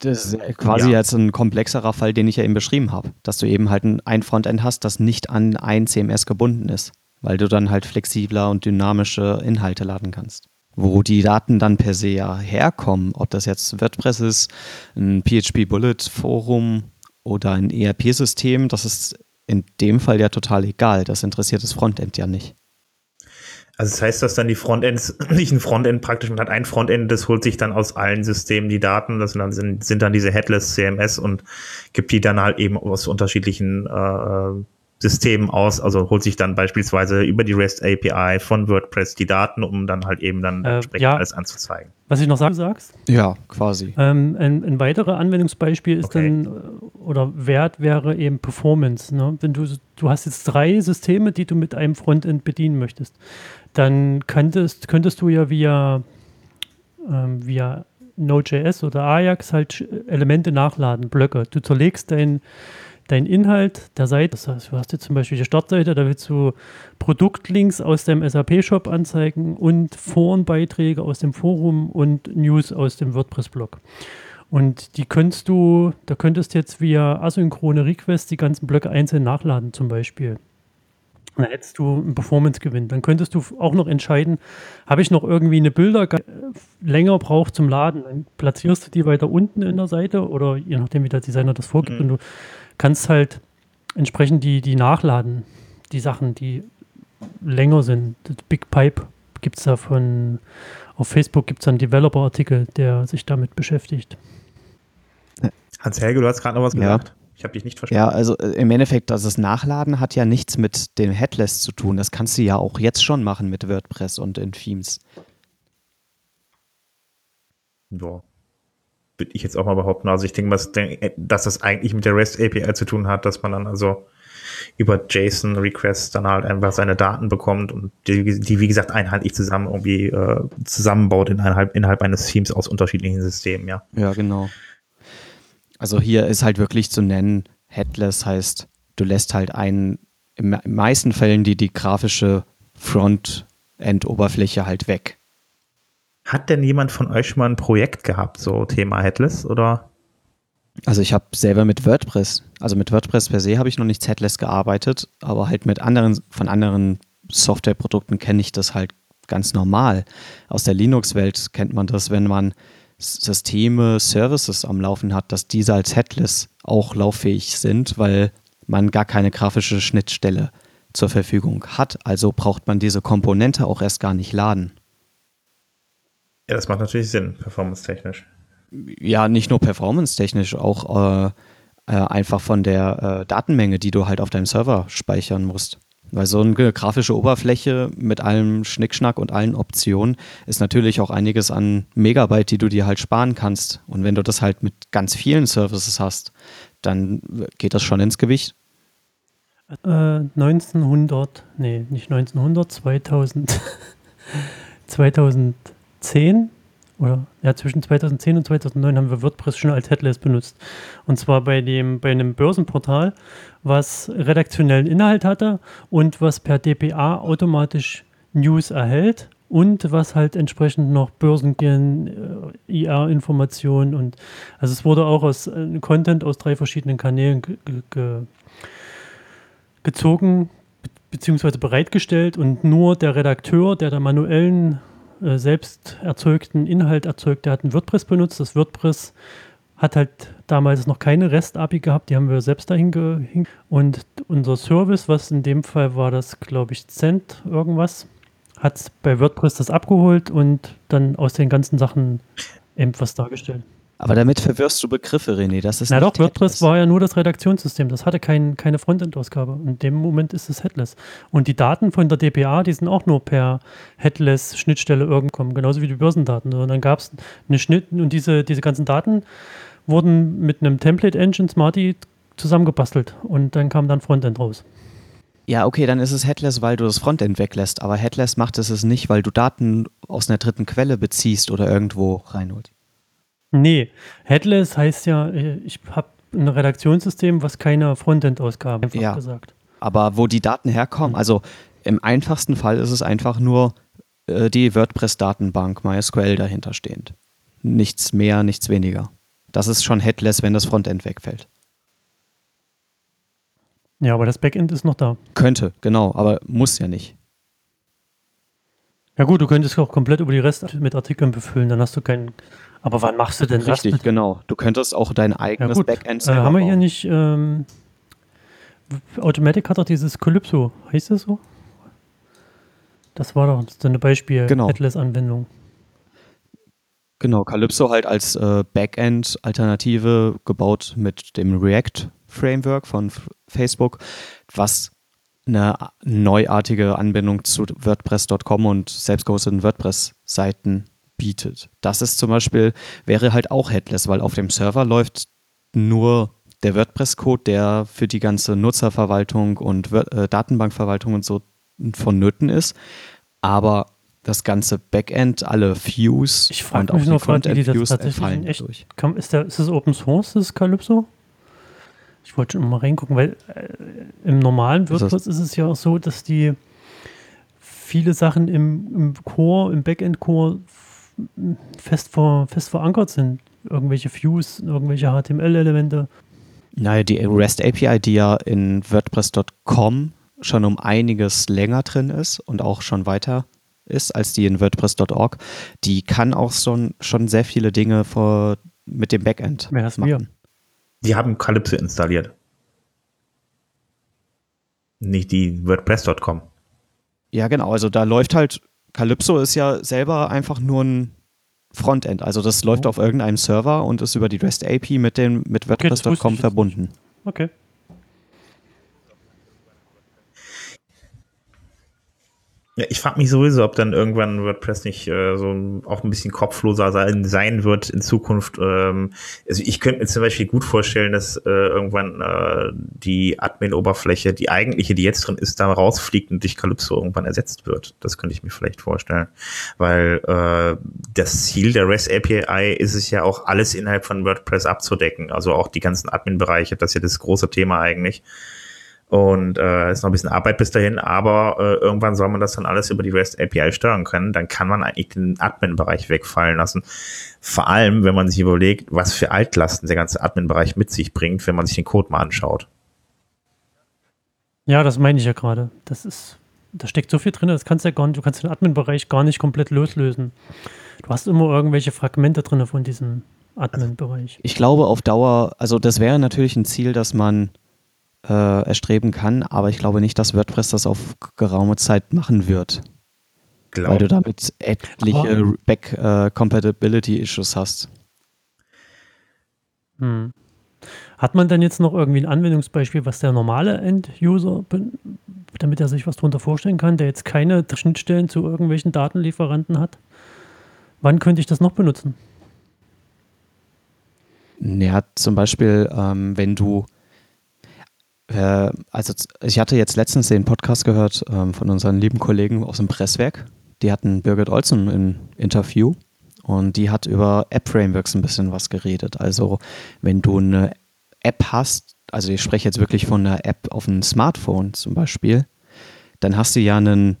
Das ist quasi jetzt ein komplexerer Fall, den ich ja eben beschrieben habe, dass du eben halt ein Frontend hast, das nicht an ein CMS gebunden ist, weil du dann halt flexibler und dynamische Inhalte laden kannst. Wo die Daten dann per se ja herkommen, ob das jetzt WordPress ist, ein PHP-Bullet-Forum oder ein ERP-System, das ist in dem Fall ja total egal. Das interessiert das Frontend ja nicht. Also das heißt, dass dann die Frontends, nicht ein Frontend praktisch, man hat ein Frontend, das holt sich dann aus allen Systemen die Daten, das sind dann diese Headless CMS und gibt die dann halt eben aus unterschiedlichen Systemen aus, also holt sich dann beispielsweise über die REST API von WordPress die Daten, um dann halt eben dann entsprechend alles anzuzeigen. Was ich noch sagen sagst? Ja, quasi. Ein weiteres Anwendungsbeispiel ist Wert wäre eben Performance. Ne? Wenn du hast jetzt 3 Systeme, die du mit einem Frontend bedienen möchtest, dann könntest du ja via Node.js oder Ajax halt Elemente nachladen, Blöcke. Du zerlegst dein Inhalt der Seite, das heißt, du hast jetzt zum Beispiel die Startseite, da willst du Produktlinks aus dem SAP-Shop anzeigen und Forenbeiträge aus dem Forum und News aus dem WordPress-Blog. Und könntest jetzt via asynchrone Requests die ganzen Blöcke einzeln nachladen zum Beispiel. Dann hättest du einen Performance-Gewinn. Dann könntest du auch noch entscheiden, habe ich noch irgendwie eine Bilder, die länger braucht zum Laden. Dann platzierst du die weiter unten in der Seite oder je nachdem, wie der Designer das vorgibt. Und du kannst halt entsprechend die nachladen, die Sachen, die länger sind. Das Big Pipe gibt es da auf Facebook gibt es einen Developer-Artikel, der sich damit beschäftigt. Hans-Helge, du hast gerade noch was gesagt. Ich habe dich nicht verstanden. Ja, also im Endeffekt, also das Nachladen hat ja nichts mit dem Headless zu tun. Das kannst du ja auch jetzt schon machen mit WordPress und in Themes. Ja, würde ich jetzt auch mal behaupten. Also ich denke mal, dass das eigentlich mit der REST API zu tun hat, dass man dann also über JSON-Requests dann halt einfach seine Daten bekommt und die wie gesagt, einheitlich zusammen irgendwie zusammenbaut innerhalb eines Themes aus unterschiedlichen Systemen, ja. Ja, genau. Also hier ist halt wirklich zu nennen, Headless heißt, du lässt halt einen, in meisten Fällen die grafische Frontend-Oberfläche halt weg. Hat denn jemand von euch schon mal ein Projekt gehabt, so Thema Headless, oder? Also ich habe selber mit WordPress, also mit WordPress per se habe ich noch nicht headless gearbeitet, aber halt mit anderen Softwareprodukten kenne ich das halt ganz normal. Aus der Linux-Welt kennt man das, wenn man Systeme, Services am Laufen hat, dass diese als headless auch lauffähig sind, weil man gar keine grafische Schnittstelle zur Verfügung hat. Also braucht man diese Komponente auch erst gar nicht laden. Ja, das macht natürlich Sinn, performance-technisch. Ja, nicht nur performance-technisch, auch einfach von der Datenmenge, die du halt auf deinem Server speichern musst. Weil so eine grafische Oberfläche mit allem Schnickschnack und allen Optionen ist natürlich auch einiges an Megabyte, die du dir halt sparen kannst. Und wenn du das halt mit ganz vielen Services hast, dann geht das schon ins Gewicht. 2010 oder ja, zwischen 2010 und 2009 haben wir WordPress schon als Headless benutzt. Und zwar bei einem Börsenportal, was redaktionellen Inhalt hatte und was per DPA automatisch News erhält und was halt entsprechend noch börsengehen, IR-Informationen und also es wurde auch aus Content aus 3 verschiedenen Kanälen gezogen bzw. bereitgestellt und nur der Redakteur, der manuellen selbst erzeugten Inhalt erzeugt, der hat ein WordPress benutzt. Das WordPress hat halt damals noch keine REST-API gehabt, die haben wir selbst dahin gehängt. Und unser Service, was in dem Fall war das, glaube ich, Cent irgendwas, hat bei WordPress das abgeholt und dann aus den ganzen Sachen eben was dargestellt. Aber damit verwirrst du Begriffe, René. Das ist nicht WordPress headless. War ja nur das Redaktionssystem. Das hatte keine Frontend-Ausgabe. In dem Moment ist es headless. Und die Daten von der DPA, die sind auch nur per Headless-Schnittstelle irgendwo kommen, genauso wie die Börsendaten. Und dann gab es eine Schnitt und diese ganzen Daten wurden mit einem Template-Engine Smarty zusammengebastelt. Und dann kam dann Frontend raus. Ja, okay, dann ist es headless, weil du das Frontend weglässt. Aber headless macht es nicht, weil du Daten aus einer dritten Quelle beziehst oder irgendwo reinholst. Nee, headless heißt ja, ich habe ein Redaktionssystem, was keine Frontend-Ausgabe hat, einfach gesagt. Aber wo die Daten herkommen, also im einfachsten Fall ist es einfach nur die WordPress-Datenbank MySQL dahinter stehend. Nichts mehr, nichts weniger. Das ist schon headless, wenn das Frontend wegfällt. Ja, aber das Backend ist noch da. Könnte, genau, aber muss ja nicht. Ja gut, du könntest auch komplett über die REST mit Artikeln befüllen, dann hast du keinen... Aber wann machst du denn das? Richtig, genau. Du könntest auch dein eigenes Backend selber haben wir hier bauen. Nicht... Automatic hat doch dieses Calypso. Heißt das so? Das war doch so eine Beispiel-Headless-Anwendung. Genau, Calypso halt als Backend-Alternative gebaut mit dem React-Framework von Facebook, was eine neuartige Anbindung zu WordPress.com und selbstgehosteten WordPress-Seiten bietet. Das ist zum Beispiel, wäre halt auch headless, weil auf dem Server läuft nur der WordPress-Code, der für die ganze Nutzerverwaltung und Datenbankverwaltung und so vonnöten ist. Aber das ganze Backend, alle Views und auch die Frontend-Views entfallen durch. Ist das Open Source, das Calypso? Ich wollte schon mal reingucken, weil im normalen WordPress ist es ja auch so, dass die viele Sachen im Backend-Core fest verankert sind. Irgendwelche Views, irgendwelche HTML-Elemente. Naja, die REST API, die ja in WordPress.com schon um einiges länger drin ist und auch schon weiter ist als die in WordPress.org, die kann auch schon sehr viele Dinge mit dem Backend machen. Die haben Calypso installiert. Nicht die WordPress.com. Ja, genau. Also da läuft halt, Calypso ist ja selber einfach nur ein Frontend. Also das läuft auf irgendeinem Server und ist über die REST API mit WordPress.com verbunden. Okay. Ja, ich frage mich sowieso, ob dann irgendwann WordPress nicht so auch ein bisschen kopfloser sein wird in Zukunft. Also ich könnte mir zum Beispiel gut vorstellen, dass irgendwann die Admin-Oberfläche, die eigentliche, die jetzt drin ist, da rausfliegt und durch Calypso irgendwann ersetzt wird. Das könnte ich mir vielleicht vorstellen, weil das Ziel der REST API ist es ja auch, alles innerhalb von WordPress abzudecken. Also auch die ganzen Admin-Bereiche, das ist ja das große Thema eigentlich. Und ist noch ein bisschen Arbeit bis dahin, aber irgendwann soll man das dann alles über die REST API steuern können. Dann kann man eigentlich den Admin-Bereich wegfallen lassen. Vor allem, wenn man sich überlegt, was für Altlasten der ganze Admin-Bereich mit sich bringt, wenn man sich den Code mal anschaut. Ja, das meine ich ja gerade. Da steckt so viel drin, du kannst den Admin-Bereich gar nicht komplett loslösen. Du hast immer irgendwelche Fragmente drin von diesem Admin-Bereich. Ich glaube auf Dauer, also das wäre natürlich ein Ziel, dass man erstreben kann, aber ich glaube nicht, dass WordPress das auf geraume Zeit machen wird. Weil du damit etliche Back-Compatibility-Issues hast. Hat man denn jetzt noch irgendwie ein Anwendungsbeispiel, was der normale End-User, damit er sich was darunter vorstellen kann, der jetzt keine Schnittstellen zu irgendwelchen Datenlieferanten hat? Wann könnte ich das noch benutzen? Ja, zum Beispiel, wenn du also ich hatte jetzt letztens den Podcast gehört von unseren lieben Kollegen aus dem Presswerk. Die hatten Birgit Olsen im Interview und die hat über App-Frameworks ein bisschen was geredet. Also wenn du eine App hast, also ich spreche jetzt wirklich von einer App auf einem Smartphone zum Beispiel, dann hast du ja einen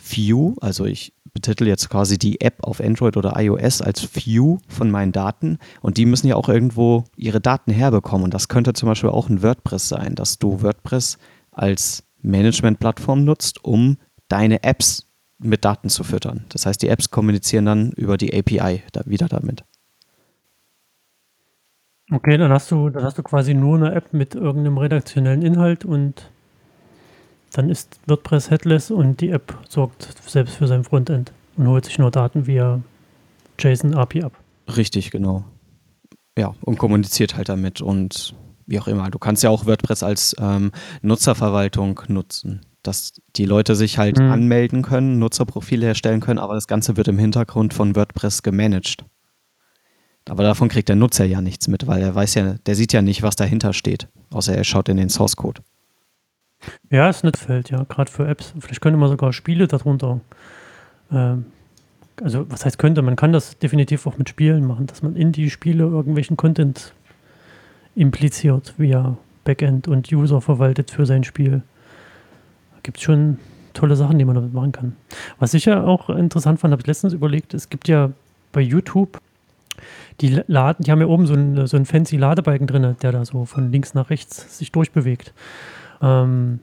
View, also ich betitel jetzt quasi die App auf Android oder iOS als View von meinen Daten und die müssen ja auch irgendwo ihre Daten herbekommen und das könnte zum Beispiel auch ein WordPress sein, dass du WordPress als Management-Plattform nutzt, um deine Apps mit Daten zu füttern. Das heißt, die Apps kommunizieren dann über die API da wieder damit. Okay, dann hast du quasi nur eine App mit irgendeinem redaktionellen Inhalt und dann ist WordPress headless und die App sorgt selbst für sein Frontend und holt sich nur Daten via JSON-API ab. Richtig, genau. Ja, und kommuniziert halt damit und wie auch immer. Du kannst ja auch WordPress als Nutzerverwaltung nutzen, dass die Leute sich halt anmelden können, Nutzerprofile herstellen können, aber das Ganze wird im Hintergrund von WordPress gemanagt. Aber davon kriegt der Nutzer ja nichts mit, weil der sieht ja nicht, was dahinter steht, außer er schaut in den Source-Code. Ja, ist ein Netzfeld, ja, gerade für Apps. Vielleicht könnte man sogar Spiele darunter, also was heißt könnte, man kann das definitiv auch mit Spielen machen, dass man in die Spiele irgendwelchen Content impliziert via Backend und User verwaltet für sein Spiel. Da gibt es schon tolle Sachen, die man damit machen kann. Was ich ja auch interessant fand, habe ich letztens überlegt, es gibt ja bei YouTube, die haben ja oben so einen fancy Ladebalken drin, der da so von links nach rechts sich durchbewegt. Und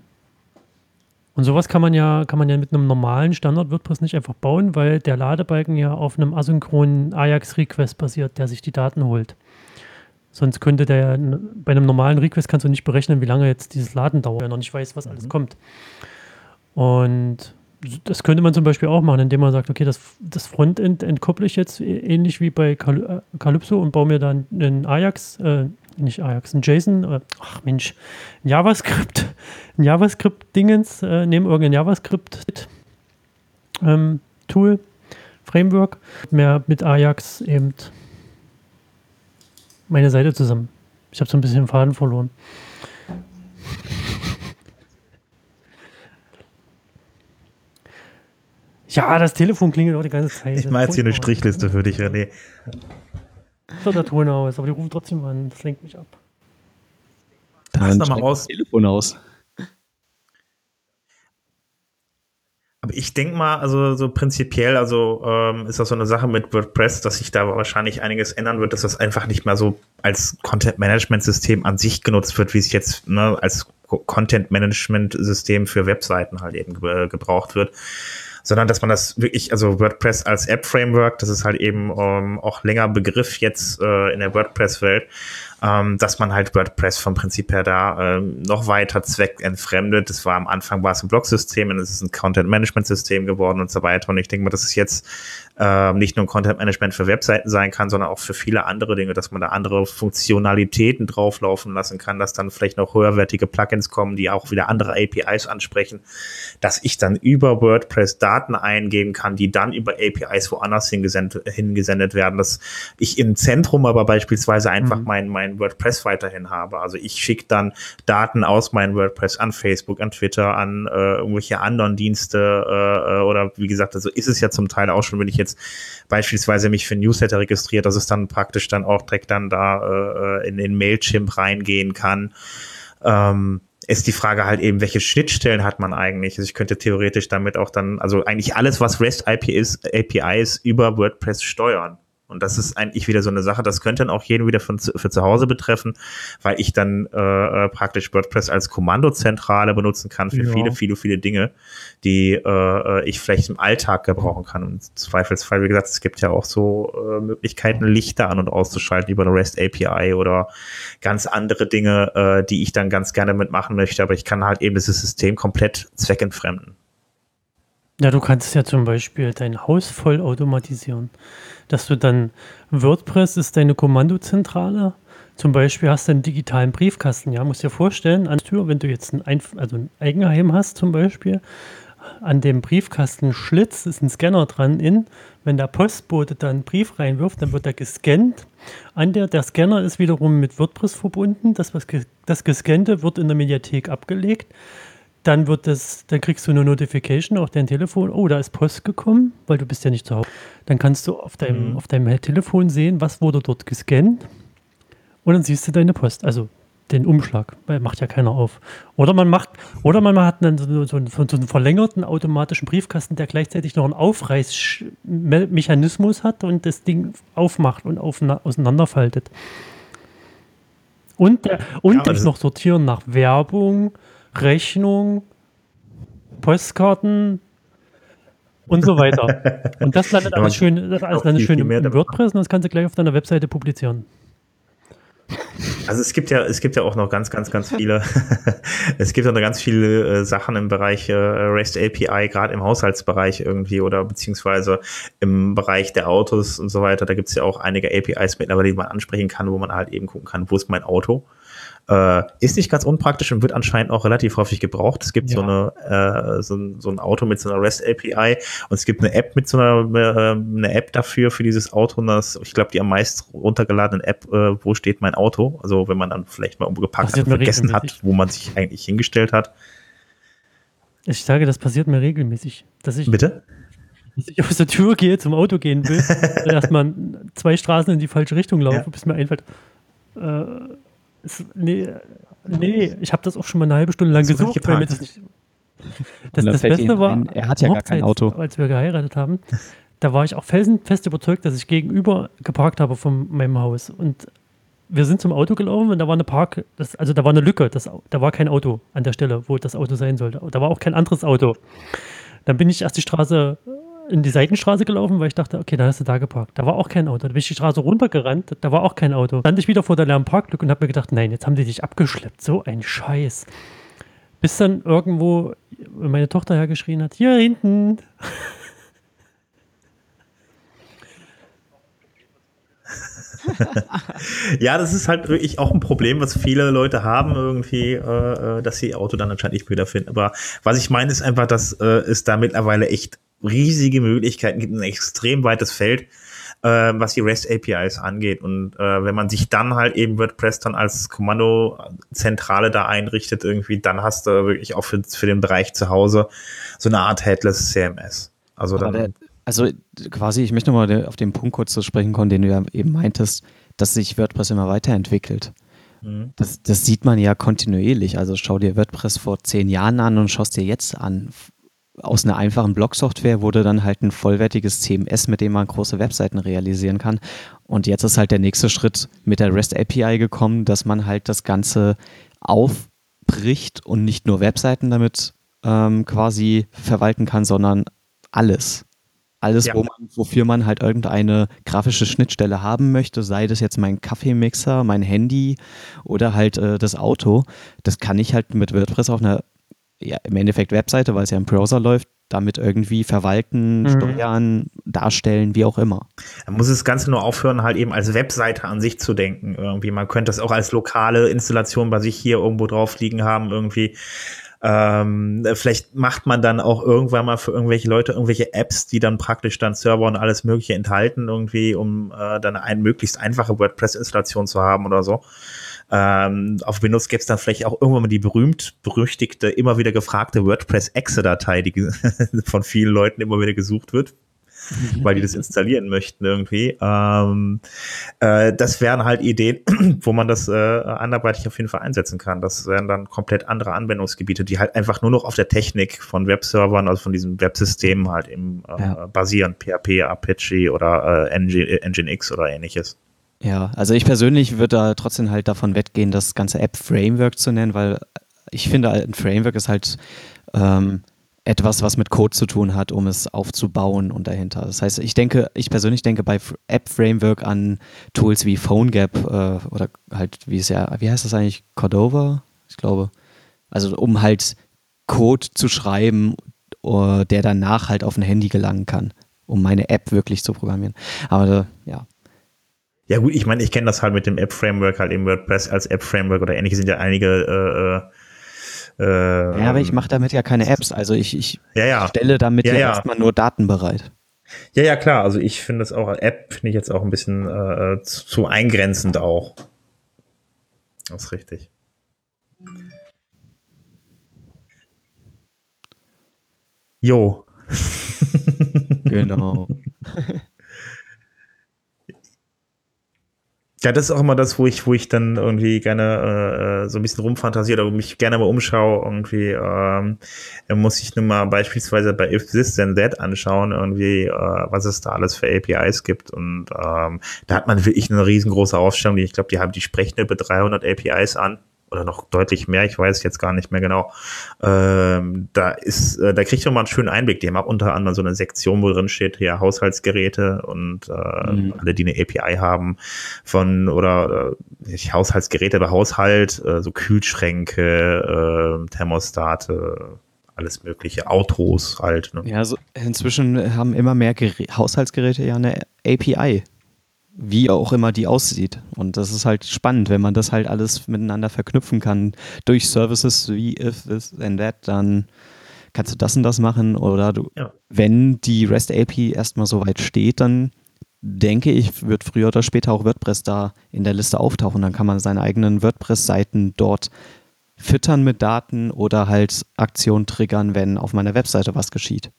sowas kann man ja mit einem normalen Standard WordPress nicht einfach bauen, weil der Ladebalken ja auf einem asynchronen AJAX-Request basiert, der sich die Daten holt. Sonst könnte der bei einem normalen Request kannst du nicht berechnen, wie lange jetzt dieses Laden dauert, wenn er nicht weiß, was alles kommt. Und das könnte man zum Beispiel auch machen, indem man sagt, okay, das Frontend entkopple ich jetzt ähnlich wie bei Calypso und baue mir dann ein JavaScript-Dingens, nehme irgendein JavaScript-Tool, Framework, mehr mit Ajax eben meine Seite zusammen. Ich habe so ein bisschen den Faden verloren. Ja, das Telefon klingelt auch die ganze Zeit. Ich mache jetzt hier eine Strichliste für dich, René. Der Ton aus, aber die rufen trotzdem an, das lenkt mich ab. Dann mach mal das Telefon aus. Aber ich denke mal, also so prinzipiell, ist das so eine Sache mit WordPress, dass sich da wahrscheinlich einiges ändern wird, dass das einfach nicht mehr so als Content-Management-System an sich genutzt wird, wie es jetzt als Content-Management-System für Webseiten halt eben gebraucht wird. Sondern dass man das wirklich, also WordPress als App-Framework, das ist halt eben auch länger Begriff jetzt in der WordPress-Welt, dass man halt WordPress vom Prinzip her da noch weiter zweckentfremdet. Das war am Anfang war es ein Blog-System, dann ist es ein Content-Management-System geworden und so weiter. Und ich denke mal, dass es jetzt nicht nur ein Content-Management für Webseiten sein kann, sondern auch für viele andere Dinge, dass man da andere Funktionalitäten drauflaufen lassen kann, dass dann vielleicht noch höherwertige Plugins kommen, die auch wieder andere APIs ansprechen, dass ich dann über WordPress Daten eingeben kann, die dann über APIs woanders hingesendet werden, dass ich im Zentrum aber beispielsweise einfach mein WordPress weiterhin habe. Also ich schicke dann Daten aus meinem WordPress an Facebook, an Twitter, an irgendwelche anderen Dienste oder wie gesagt, also ist es ja zum Teil auch schon, wenn ich jetzt beispielsweise mich für Newsletter registriert, dass es dann praktisch dann auch direkt dann da in den Mailchimp reingehen kann. Ist die Frage halt eben, welche Schnittstellen hat man eigentlich? Also ich könnte theoretisch damit auch dann, also eigentlich alles, was REST API ist, über WordPress steuern. Und das ist eigentlich wieder so eine Sache, das könnte dann auch jeden wieder für zu Hause betreffen, weil ich dann praktisch WordPress als Kommandozentrale benutzen kann für viele Dinge, die ich vielleicht im Alltag gebrauchen kann. Und im Zweifelsfall, wie gesagt, es gibt ja auch so Möglichkeiten, Lichter an- und auszuschalten über eine REST API oder ganz andere Dinge, die ich dann ganz gerne mitmachen möchte. Aber ich kann halt eben dieses System komplett zweckentfremden. Ja, du kannst ja zum Beispiel dein Haus voll automatisieren, dass du dann WordPress ist deine Kommandozentrale, zum Beispiel hast du einen digitalen Briefkasten, ja, musst dir vorstellen, an der Tür, wenn du jetzt ein Eigenheim hast zum Beispiel, an dem Briefkastenschlitz ist ein Scanner dran, wenn der Postbote da einen Brief reinwirft, dann wird er gescannt, der Scanner ist wiederum mit WordPress verbunden, das Gescannte wird in der Mediathek abgelegt. Dann kriegst du eine Notification auf dein Telefon, oh, da ist Post gekommen, weil du bist ja nicht zu Hause. Dann kannst du auf deinem Telefon sehen, was wurde dort gescannt und dann siehst du deine Post, also den Umschlag, weil macht ja keiner auf. Oder man hat dann so einen verlängerten automatischen Briefkasten, der gleichzeitig noch einen Aufreißmechanismus hat und das Ding aufmacht und auseinanderfaltet. Und das noch sortieren nach Werbung, Rechnung, Postkarten und so weiter. Und das landet alles schön im WordPress und das kannst du gleich auf deiner Webseite publizieren. Also es gibt ja auch noch ganz viele es gibt ja noch ganz viele Sachen im Bereich REST API, gerade im Haushaltsbereich irgendwie oder beziehungsweise im Bereich der Autos und so weiter. Da gibt es ja auch einige APIs mittlerweile, die man ansprechen kann, wo man halt eben gucken kann, wo ist mein Auto? Ist nicht ganz unpraktisch und wird anscheinend auch relativ häufig gebraucht. Es gibt so ein Auto mit so einer REST-API und es gibt eine App mit so einer App dafür, für dieses Auto. Und das, ich glaube, die am meist runtergeladenen App, wo steht mein Auto? Also wenn man dann vielleicht mal umgepackt hat, vergessen hat, wo man sich eigentlich hingestellt hat. Ich sage, das passiert mir regelmäßig. Dass ich aus der Tür gehe, zum Auto gehen will, erstmal 2 Straßen in die falsche Richtung laufe, bis mir einfällt, Nee, ich habe das auch schon mal eine halbe Stunde lang gesucht. Das Beste war, er hat ja gar kein Auto. Als wir geheiratet haben, da war ich auch felsenfest überzeugt, dass ich gegenüber geparkt habe von meinem Haus. Und wir sind zum Auto gelaufen und da war eine Lücke. Da war kein Auto an der Stelle, wo das Auto sein sollte. Da war auch kein anderes Auto. Dann bin ich erst in die Seitenstraße gelaufen, weil ich dachte, okay, da hast du da geparkt. Da war auch kein Auto. Da bin ich die Straße runtergerannt, da war auch kein Auto. Dann stand ich wieder vor der leeren Parklücke und habe mir gedacht, nein, jetzt haben die dich abgeschleppt. So ein Scheiß. Bis dann irgendwo meine Tochter hergeschrien hat, hier hinten. Ja, das ist halt wirklich auch ein Problem, was viele Leute haben irgendwie, dass sie ihr Auto dann anscheinend nicht wiederfinden. Aber was ich meine, ist einfach, dass es da mittlerweile echt riesige Möglichkeiten gibt, ein extrem weites Feld, was die REST-APIs angeht. Und wenn man sich dann halt eben WordPress dann als Kommandozentrale da einrichtet irgendwie, dann hast du wirklich auch für den Bereich zu Hause so eine Art Headless CMS. Also quasi, ich möchte nochmal auf den Punkt kurz zu sprechen kommen, den du ja eben meintest, dass sich WordPress immer weiterentwickelt. Das sieht man ja kontinuierlich. Also schau dir WordPress vor 10 Jahren an und schaust dir jetzt an. Aus einer einfachen Blog-Software wurde dann halt ein vollwertiges CMS, mit dem man große Webseiten realisieren kann. Und jetzt ist halt der nächste Schritt mit der REST-API gekommen, dass man halt das Ganze aufbricht und nicht nur Webseiten damit quasi verwalten kann, sondern alles. Alles, ja, wofür man halt irgendeine grafische Schnittstelle haben möchte, sei das jetzt mein Kaffeemixer, mein Handy oder halt das Auto, das kann ich halt mit WordPress auf einer, ja, im Endeffekt Webseite, weil es ja im Browser läuft, damit irgendwie verwalten, steuern, darstellen, wie auch immer. Man muss das Ganze nur aufhören, halt eben als Webseite an sich zu denken irgendwie. Man könnte das auch als lokale Installation bei sich hier irgendwo drauf liegen haben irgendwie. Vielleicht macht man dann auch irgendwann mal für irgendwelche Leute irgendwelche Apps, die dann praktisch dann Server und alles Mögliche enthalten irgendwie, um dann eine möglichst einfache WordPress-Installation zu haben oder so. Auf Windows gäbe es dann vielleicht auch irgendwann mal die berühmt-berüchtigte, immer wieder gefragte WordPress-Exe-Datei, die von vielen Leuten immer wieder gesucht wird, weil die das installieren möchten irgendwie. Das wären halt Ideen, wo man das anderweitig auf jeden Fall einsetzen kann. Das wären dann komplett andere Anwendungsgebiete, die halt einfach nur noch auf der Technik von Webservern, also von diesen Websystemen halt eben basieren. PHP, Apache oder Nginx oder ähnliches. Ja, also ich persönlich würde da trotzdem halt davon weggehen, das ganze App-Framework zu nennen, weil ich finde, ein Framework ist halt etwas, was mit Code zu tun hat, um es aufzubauen und dahinter. Das heißt, ich persönlich denke bei App-Framework an Tools wie PhoneGap oder halt, wie heißt das eigentlich? Cordova? Ich glaube. Also um halt Code zu schreiben, der danach halt auf ein Handy gelangen kann, um meine App wirklich zu programmieren. Aber ja. Ja gut, ich meine, ich kenne das halt mit dem App-Framework, halt eben WordPress als App-Framework oder ähnliches, sind ja einige ja, aber ich mache damit ja keine Apps, also ich stelle damit ja erstmal nur Daten bereit. Ja, ja, klar, also ich finde das auch, App finde ich jetzt auch ein bisschen zu eingrenzend auch. Das ist richtig. Jo. Genau. Ja, das ist auch immer das, wo ich dann irgendwie gerne so ein bisschen rumfantasiere oder mich gerne mal umschaue. Irgendwie muss ich nun mal beispielsweise bei If This Then That anschauen, irgendwie, was es da alles für APIs gibt. Und da hat man wirklich eine riesengroße Aufstellung. Ich glaube, die sprechen über 300 APIs an oder noch deutlich mehr. Ich weiß jetzt gar nicht mehr genau. Da kriegt man mal einen schönen Einblick. Die haben auch unter anderem so eine Sektion, wo drin steht, ja, Haushaltsgeräte und alle, die eine API haben nicht Haushaltsgeräte, aber Haushalt, so Kühlschränke, Thermostate, alles mögliche, Autos halt. Ne? Ja, also inzwischen haben immer mehr Haushaltsgeräte ja eine API, wie auch immer die aussieht. Und das ist halt spannend, wenn man das halt alles miteinander verknüpfen kann. Durch Services wie If This and That, dann kannst du das und das machen. Oder wenn die REST API erstmal so weit steht, dann denke ich, wird früher oder später auch WordPress da in der Liste auftauchen. Dann kann man seine eigenen WordPress-Seiten dort füttern mit Daten oder halt Aktionen triggern, wenn auf meiner Webseite was geschieht.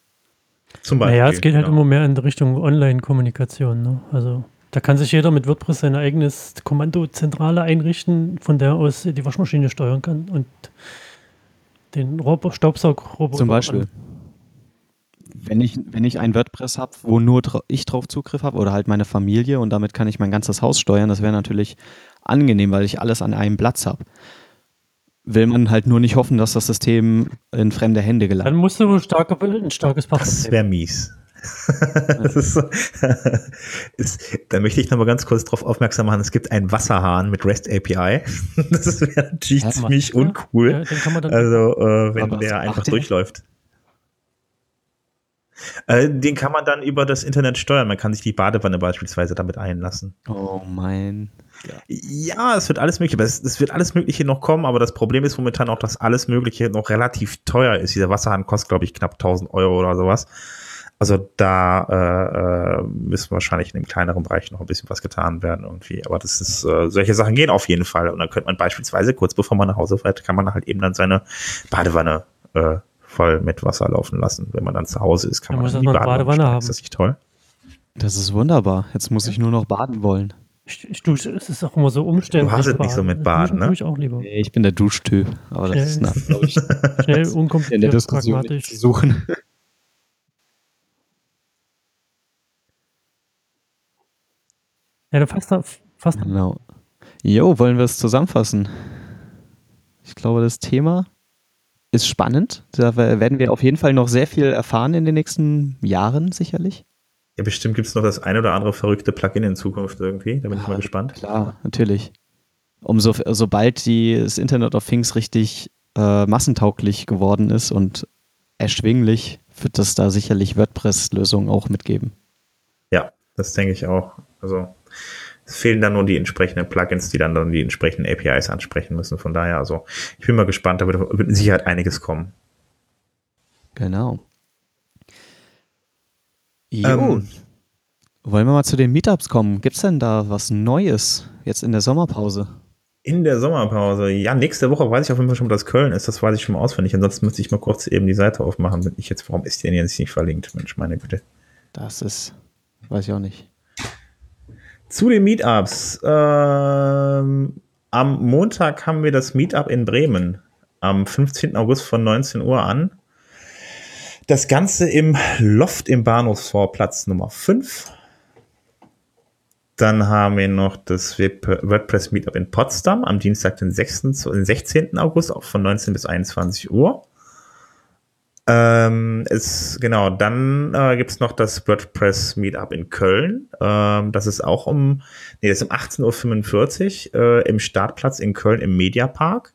Zum Beispiel. Naja, es geht halt immer mehr in Richtung Online-Kommunikation, ne? Also da kann sich jeder mit WordPress sein eigenes Kommandozentrale einrichten, von der aus die Waschmaschine steuern kann und den Staubsaugroboter. Zum Beispiel. Wenn ich ein WordPress habe, wo nur ich drauf Zugriff habe oder halt meine Familie und damit kann ich mein ganzes Haus steuern, das wäre natürlich angenehm, weil ich alles an einem Platz habe. Will man halt nur nicht hoffen, dass das System in fremde Hände gelangt. Dann musst du ein starkes Passwort. Das wäre mies. Da möchte ich noch mal ganz kurz darauf aufmerksam machen, es gibt einen Wasserhahn mit REST API. Das wäre natürlich ziemlich uncool. Ja, den kann man dann wenn der einfach durchläuft. Den kann man dann über das Internet steuern. Man kann sich die Badewanne beispielsweise damit einlassen. Oh mein. Ja, es wird alles Mögliche. Es wird alles Mögliche noch kommen, aber das Problem ist momentan auch, dass alles Mögliche noch relativ teuer ist. Dieser Wasserhahn kostet, glaube ich, knapp 1.000 Euro oder sowas. Also da müssen wahrscheinlich in einem kleineren Bereich noch ein bisschen was getan werden irgendwie. Aber das ist, solche Sachen gehen auf jeden Fall. Und dann könnte man beispielsweise, kurz bevor man nach Hause fährt, kann man halt eben dann seine Badewanne voll mit Wasser laufen lassen. Wenn man dann zu Hause ist, kann man dann die Badewanne haben. Ist das nicht toll? Das ist wunderbar. Jetzt muss ich nur noch baden wollen. Ich dusche, es ist auch immer so umständlich. Du hast es nicht so mit Baden, ne? Ich bin der Duschtyp. Aber schnell, das ist glaube ich, schnell, unkompliziert, pragmatisch. Suchen. Ja, dann fast. Genau. Jo, wollen wir es zusammenfassen? Ich glaube, das Thema ist spannend. Da werden wir auf jeden Fall noch sehr viel erfahren in den nächsten Jahren sicherlich. Ja, bestimmt gibt es noch das ein oder andere verrückte Plugin in Zukunft irgendwie. Da bin ich mal gespannt. Klar, natürlich. Sobald das Internet of Things richtig massentauglich geworden ist und erschwinglich, wird das da sicherlich WordPress-Lösungen auch mitgeben. Ja, das denke ich auch. Also es fehlen dann nur die entsprechenden Plugins, die dann die entsprechenden APIs ansprechen müssen. Von daher, also ich bin mal gespannt, da wird mit Sicherheit einiges kommen. Genau. Wollen wir mal zu den Meetups kommen? Gibt es denn da was Neues jetzt in der Sommerpause? In der Sommerpause? Ja, nächste Woche weiß ich auf jeden Fall schon, ob das Köln ist. Das weiß ich schon mal auswendig. Ansonsten müsste ich mal kurz eben die Seite aufmachen. Warum ist die denn jetzt nicht verlinkt? Mensch, meine Güte. Weiß ich auch nicht. Zu den Meetups. Am Montag haben wir das Meetup in Bremen. Am 15. August von 19 Uhr an. Das Ganze im Loft im Bahnhofsvorplatz Nummer 5. Dann haben wir noch das WordPress Meetup in Potsdam am Dienstag, den 16. August, auch von 19 bis 21 Uhr. Dann gibt es noch das WordPress Meetup in Köln. Das ist auch um 18.45 Uhr im Startplatz in Köln im Mediapark.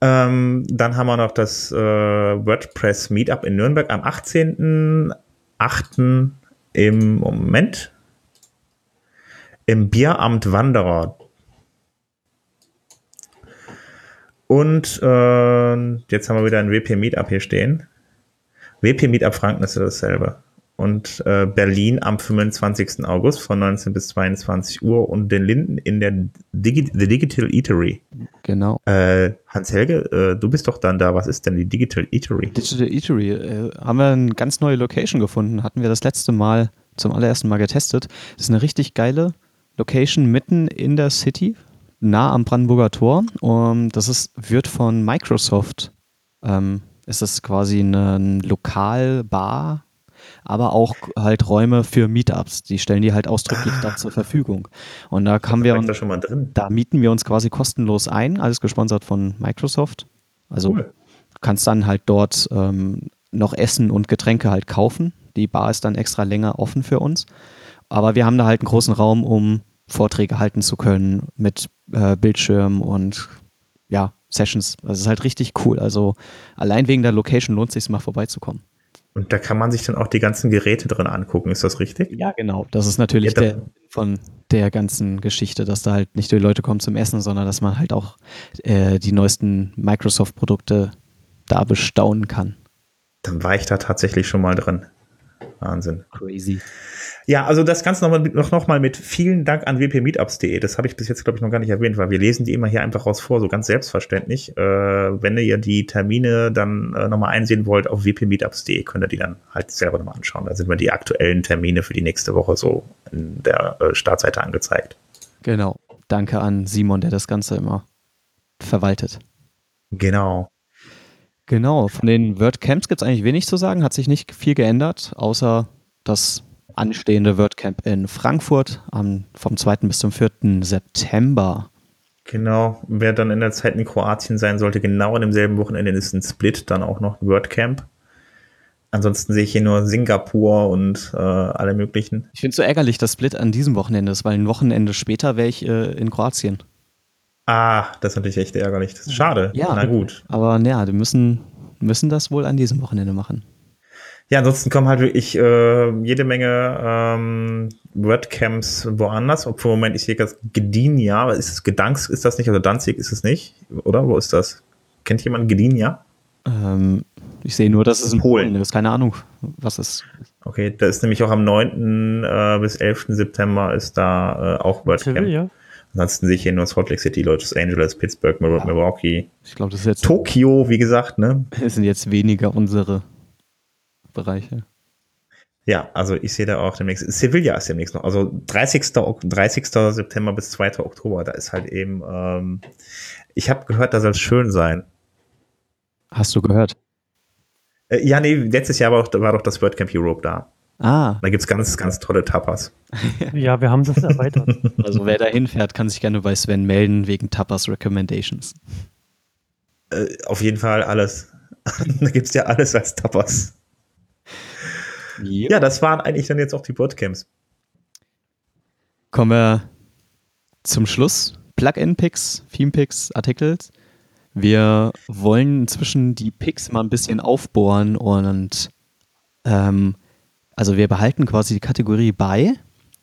Dann haben wir noch das WordPress Meetup in Nürnberg am 18.08. im Bieramt Wanderer. Und jetzt haben wir wieder ein WP Meetup hier stehen. WP Meetup Franken ist ja dasselbe. Und Berlin am 25. August von 19 bis 22 Uhr und den Linden in der The Digital Eatery. Genau. Hans-Helge, du bist doch dann da. Was ist denn die Digital Eatery? Digital Eatery. Haben wir eine ganz neue Location gefunden. Hatten wir das letzte Mal zum allerersten Mal getestet. Das ist eine richtig geile Location mitten in der City, nah am Brandenburger Tor. Und das wird von Microsoft. Ist das quasi eine Lokalbar, aber auch halt Räume für Meetups. Die stellen die halt ausdrücklich da zur Verfügung. Und da mieten wir uns quasi kostenlos ein, alles gesponsert von Microsoft. Also cool. Kannst dann halt dort noch Essen und Getränke halt kaufen. Die Bar ist dann extra länger offen für uns. Aber wir haben da halt einen großen Raum, um Vorträge halten zu können mit Bildschirm und ja, Sessions. Das ist halt richtig cool. Also allein wegen der Location lohnt es sich mal vorbeizukommen. Und da kann man sich dann auch die ganzen Geräte drin angucken, ist das richtig? Ja, genau. Das ist natürlich der Sinn von der ganzen Geschichte, dass da halt nicht nur die Leute kommen zum Essen, sondern dass man halt auch die neuesten Microsoft-Produkte da bestaunen kann. Dann war ich da tatsächlich schon mal drin. Wahnsinn. Crazy. Ja, also das Ganze nochmal mit vielen Dank an wp-meetups.de. Das habe ich bis jetzt, glaube ich, noch gar nicht erwähnt, weil wir lesen die immer hier einfach raus vor, so ganz selbstverständlich. Wenn ihr die Termine dann nochmal einsehen wollt, auf wp-meetups.de könnt ihr die dann halt selber nochmal anschauen. Da sind mir die aktuellen Termine für die nächste Woche so in der Startseite angezeigt. Genau. Danke an Simon, der das Ganze immer verwaltet. Genau. Genau, von den WordCamps gibt es eigentlich wenig zu sagen, hat sich nicht viel geändert, außer das anstehende WordCamp in Frankfurt vom 2. bis zum 4. September. Genau, wer dann in der Zeit in Kroatien sein sollte, genau an demselben Wochenende ist in Split dann auch noch ein WordCamp. Ansonsten sehe ich hier nur Singapur und alle möglichen. Ich finde es so ärgerlich, dass Split an diesem Wochenende ist, weil ein Wochenende später wäre ich in Kroatien. Ah, das ist natürlich echt ärgerlich. Das ist schade. Ja, na gut. Aber naja, die müssen das wohl an diesem Wochenende machen. Ja, ansonsten kommen halt wirklich jede Menge WordCamps woanders. Obwohl, im Moment ist hier ganz Gdynia. Aber ist es Gdansk? Ist das nicht? Oder Danzig ist es nicht? Oder wo ist das? Kennt jemand Gdynia? Ich sehe nur, dass es in Polen ist. Keine Ahnung, was es ist. Okay, da ist nämlich auch am 9. bis 11. September ist da auch WordCamp. Okay, ja. Ansonsten sehe ich hier nur Salt Lake City, Los Angeles, Pittsburgh, Milwaukee. Ich glaube, das ist jetzt Tokio, wie gesagt, ne? Das sind jetzt weniger unsere Bereiche. Ja, also ich sehe da auch demnächst. Sevilla ist demnächst noch. Also 30. September bis 2. Oktober. Da ist halt eben. Ich habe gehört, da soll es schön sein. Hast du gehört? Ja, nee, letztes Jahr war doch das WordCamp Europe da. Ah. Da gibt es ganz, ganz tolle Tapas. Ja, wir haben das erweitert. Also wer da hinfährt, kann sich gerne bei Sven melden wegen Tapas Recommendations. Auf jeden Fall alles. Da gibt es ja alles als Tapas. Ja, das waren eigentlich dann jetzt auch die Podcamps. Kommen wir zum Schluss. Plugin-Picks, Theme-Picks, Articles. Wir wollen inzwischen die Picks mal ein bisschen aufbohren und also wir behalten quasi die Kategorie bei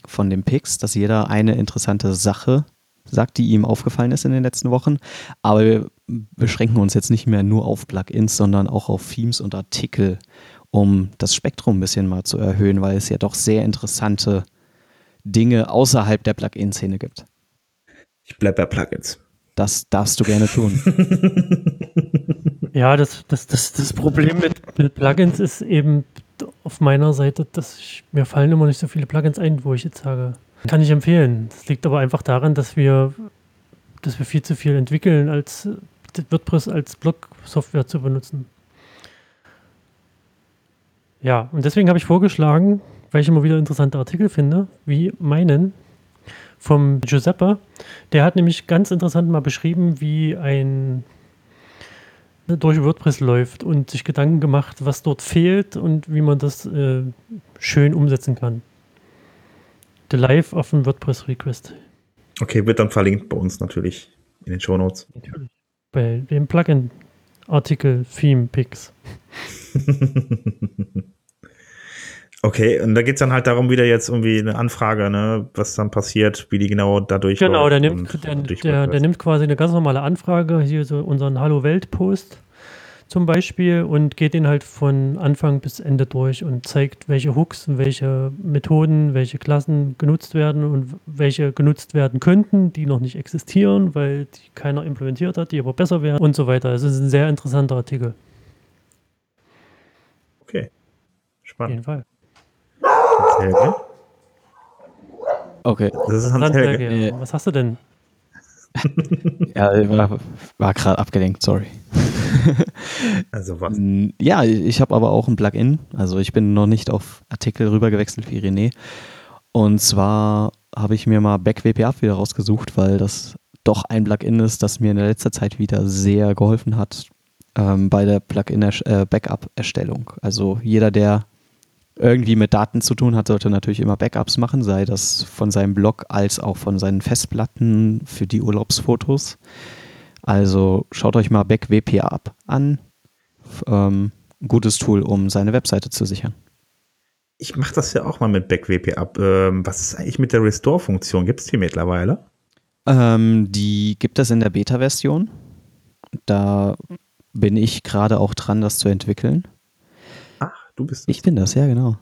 von den Picks, dass jeder eine interessante Sache sagt, die ihm aufgefallen ist in den letzten Wochen. Aber wir beschränken uns jetzt nicht mehr nur auf Plugins, sondern auch auf Themes und Artikel, um das Spektrum ein bisschen mal zu erhöhen, weil es ja doch sehr interessante Dinge außerhalb der Plugin-Szene gibt. Ich bleibe bei Plugins. Das darfst du gerne tun. Ja, das Problem mit Plugins ist eben auf meiner Seite, dass mir fallen immer nicht so viele Plugins ein, wo ich jetzt sage, kann ich empfehlen. Das liegt aber einfach daran, dass wir viel zu viel entwickeln, als WordPress als Blog-Software zu benutzen. Ja, und deswegen habe ich vorgeschlagen, weil ich immer wieder interessante Artikel finde, wie meinen vom Giuseppe. Der hat nämlich ganz interessant mal beschrieben, wie ein durch WordPress läuft und sich Gedanken gemacht, was dort fehlt und wie man das schön umsetzen kann. The Live auf dem WordPress Request. Okay, wird dann verlinkt bei uns natürlich in den Shownotes. Natürlich. Bei dem Plugin-Artikel Theme Picks. Okay, und da geht es dann halt darum, wieder jetzt irgendwie eine Anfrage, ne, was dann passiert, wie die genau dadurch. Genau, der nimmt quasi eine ganz normale Anfrage, hier so unseren Hallo-Welt-Post zum Beispiel, und geht den halt von Anfang bis Ende durch und zeigt, welche Hooks, welche Methoden, welche Klassen genutzt werden und welche genutzt werden könnten, die noch nicht existieren, weil die keiner implementiert hat, die aber besser wären und so weiter. Es ist ein sehr interessanter Artikel. Okay, spannend. Auf jeden Fall. Helge? Okay. Das ist Hans Helge. Ja. Was hast du denn? Ja, ich war gerade abgelenkt, sorry. Also was? Ja, ich habe aber auch ein Plugin. Also ich bin noch nicht auf Artikel rüber gewechselt wie René. Und zwar habe ich mir mal BackWP-Up wieder rausgesucht, weil das doch ein Plugin ist, das mir in der letzten Zeit wieder sehr geholfen hat bei der Plugin-Backup-Erstellung. Also jeder, der irgendwie mit Daten zu tun hat, sollte natürlich immer Backups machen, sei das von seinem Blog als auch von seinen Festplatten für die Urlaubsfotos. Also schaut euch mal BackWP-Up an. Gutes Tool, um seine Webseite zu sichern. Ich mache das ja auch mal mit BackWP-Up. Was ist eigentlich mit der Restore-Funktion? Gibt es die mittlerweile? Die gibt es in der Beta-Version. Da bin ich gerade auch dran, das zu entwickeln. Du bist das. Ich bin das, ja, genau.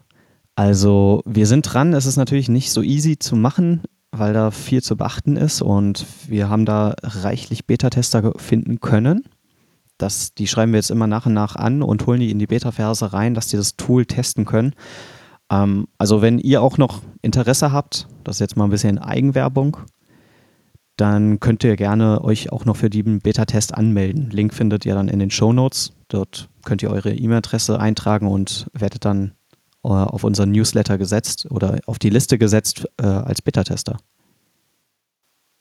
Also wir sind dran. Es ist natürlich nicht so easy zu machen, weil da viel zu beachten ist. Und wir haben da reichlich Beta-Tester finden können. Die schreiben wir jetzt immer nach und nach an und holen die in die Beta-Verse rein, dass die das Tool testen können. Also wenn ihr auch noch Interesse habt, das ist jetzt mal ein bisschen Eigenwerbung, dann könnt ihr gerne euch auch noch für den Beta-Test anmelden. Link findet ihr dann in den Shownotes. Dort könnt ihr eure E-Mail-Adresse eintragen und werdet dann auf unseren Newsletter gesetzt oder auf die Liste gesetzt als Beta-Tester.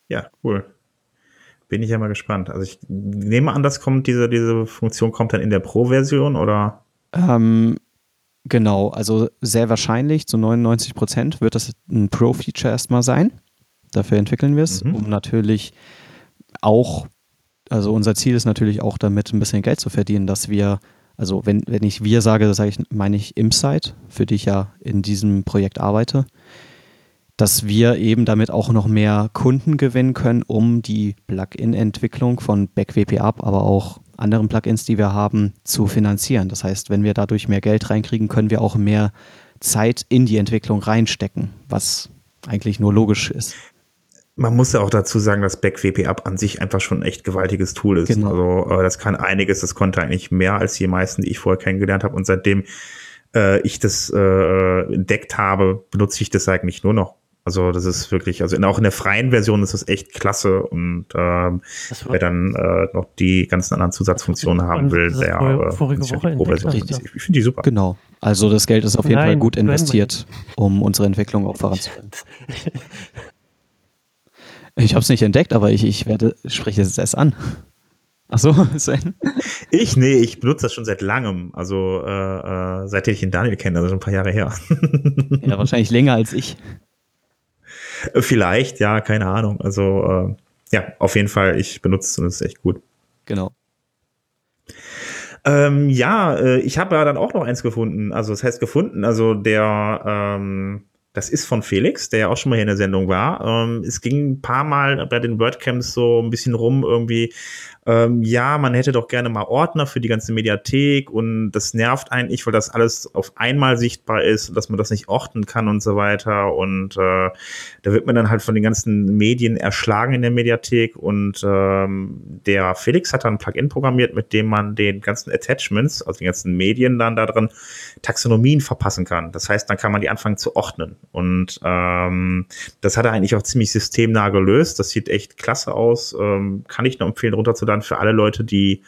Ja, cool. Bin ich ja mal gespannt. Also ich nehme an, das kommt diese Funktion kommt dann in der Pro-Version, oder? Genau, also sehr wahrscheinlich, zu 99% wird das ein Pro-Feature erstmal sein. Dafür entwickeln wir es, um natürlich auch, also unser Ziel ist natürlich auch, damit ein bisschen Geld zu verdienen, dass wir, also wenn ich wir sage, das meine ich Imsite, für die ich ja in diesem Projekt arbeite, dass wir eben damit auch noch mehr Kunden gewinnen können, um die Plugin-Entwicklung von BackWP-Up, aber auch anderen Plugins, die wir haben, zu finanzieren. Das heißt, wenn wir dadurch mehr Geld reinkriegen, können wir auch mehr Zeit in die Entwicklung reinstecken, was eigentlich nur logisch ist. Man muss ja auch dazu sagen, dass BackWP-Up an sich einfach schon ein echt gewaltiges Tool ist. Genau. Also das kann einiges, das konnte eigentlich mehr als die meisten, die ich vorher kennengelernt habe. Und seitdem ich das entdeckt habe, benutze ich das eigentlich nur noch. Also das ist wirklich, also auch in der freien Version ist das echt klasse. Und wer dann noch die ganzen anderen Zusatzfunktionen haben will, der ich finde die super. Genau, also das Geld ist auf jeden Fall gut investiert, um unsere Entwicklung auch voranzubringen. Ich habe es nicht entdeckt, aber ich spreche es erst an. Ach so, Sven? Ich benutze das schon seit langem. Also seitdem ich den Daniel kenne, also schon ein paar Jahre her. Ja, wahrscheinlich länger als ich. Vielleicht, ja, keine Ahnung. Also ja, auf jeden Fall, ich benutze es und es ist echt gut. Genau. Ich habe ja dann auch noch eins gefunden. Also das heißt gefunden, also das ist von Felix, der ja auch schon mal hier in der Sendung war. Es ging ein paar Mal bei den WordCamps so ein bisschen rum irgendwie, man hätte doch gerne mal Ordner für die ganze Mediathek und das nervt eigentlich, weil das alles auf einmal sichtbar ist und dass man das nicht orten kann und so weiter und da wird man dann halt von den ganzen Medien erschlagen in der Mediathek und der Felix hat dann ein Plugin programmiert, mit dem man den ganzen Attachments, also den ganzen Medien dann da drin, Taxonomien verpassen kann. Das heißt, dann kann man die anfangen zu ordnen. Und das hat er eigentlich auch ziemlich systemnah gelöst. Das sieht echt klasse aus. Kann ich nur empfehlen, runterzuladen für alle Leute, die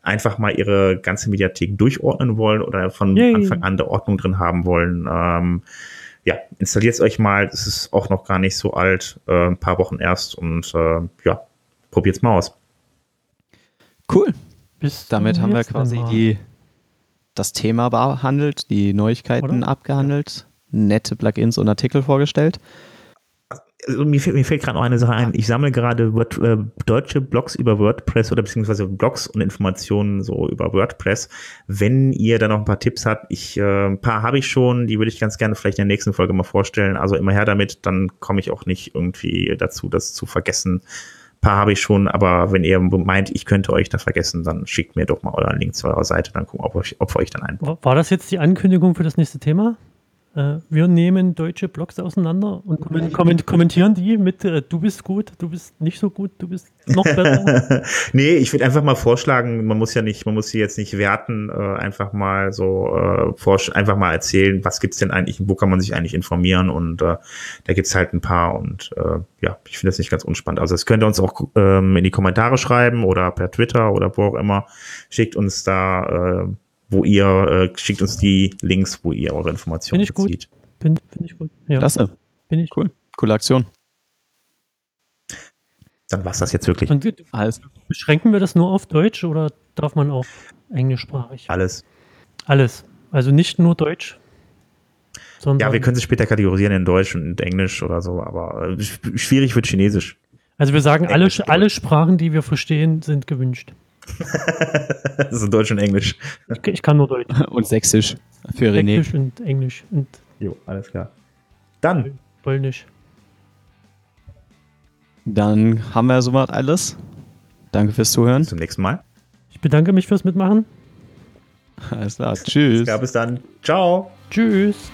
einfach mal ihre ganze Mediathek durchordnen wollen oder von Anfang an eine Ordnung drin haben wollen. Installiert es euch mal. Es ist auch noch gar nicht so alt. Ein paar Wochen erst. Und probiert es mal aus. Cool. Damit haben wir quasi das Thema behandelt, die Neuigkeiten abgehandelt. Nette Plugins und Artikel vorgestellt. Also mir fällt gerade noch eine Sache ein. Ich sammle gerade deutsche Blogs über WordPress oder beziehungsweise Blogs und Informationen so über WordPress. Wenn ihr da noch ein paar Tipps habt, ein paar habe ich schon, die würde ich ganz gerne vielleicht in der nächsten Folge mal vorstellen. Also immer her damit, dann komme ich auch nicht irgendwie dazu, das zu vergessen. Ein paar habe ich schon, aber wenn ihr meint, ich könnte euch da vergessen, dann schickt mir doch mal euren Link zu eurer Seite, dann gucken, ob wir euch dann einbauen. War das jetzt die Ankündigung für das nächste Thema? Wir nehmen deutsche Blogs auseinander und kommentieren die mit du bist gut, du bist nicht so gut, du bist noch besser. Nee, ich würde einfach mal vorschlagen, man muss sie jetzt nicht werten, einfach mal so einfach mal erzählen, was gibt's denn eigentlich, wo kann man sich eigentlich informieren und da gibt's halt ein paar und ich finde das nicht ganz unspannend. Also das könnt ihr uns auch in die Kommentare schreiben oder per Twitter oder wo auch immer. Schickt uns da schickt uns die Links, wo ihr eure Informationen bezieht. Finde ich gut. Ja. Klasse. Finde ich cool. Coole Aktion. Dann war's das jetzt wirklich. Und alles. Beschränken wir das nur auf Deutsch oder darf man auch englischsprachig? Alles. Also nicht nur Deutsch. Ja, wir können es später kategorisieren in Deutsch und Englisch oder so, aber schwierig wird Chinesisch. Also wir sagen, alle Sprachen, die wir verstehen, sind gewünscht. So Deutsch und Englisch. Ich kann nur Deutsch. Und Sächsisch für René. Sächsisch und Englisch. Jo, alles klar. Dann. Polnisch. Dann haben wir soweit alles. Danke fürs Zuhören. Bis zum nächsten Mal. Ich bedanke mich fürs Mitmachen. Alles klar. Tschüss. Bis dann. Ciao. Tschüss.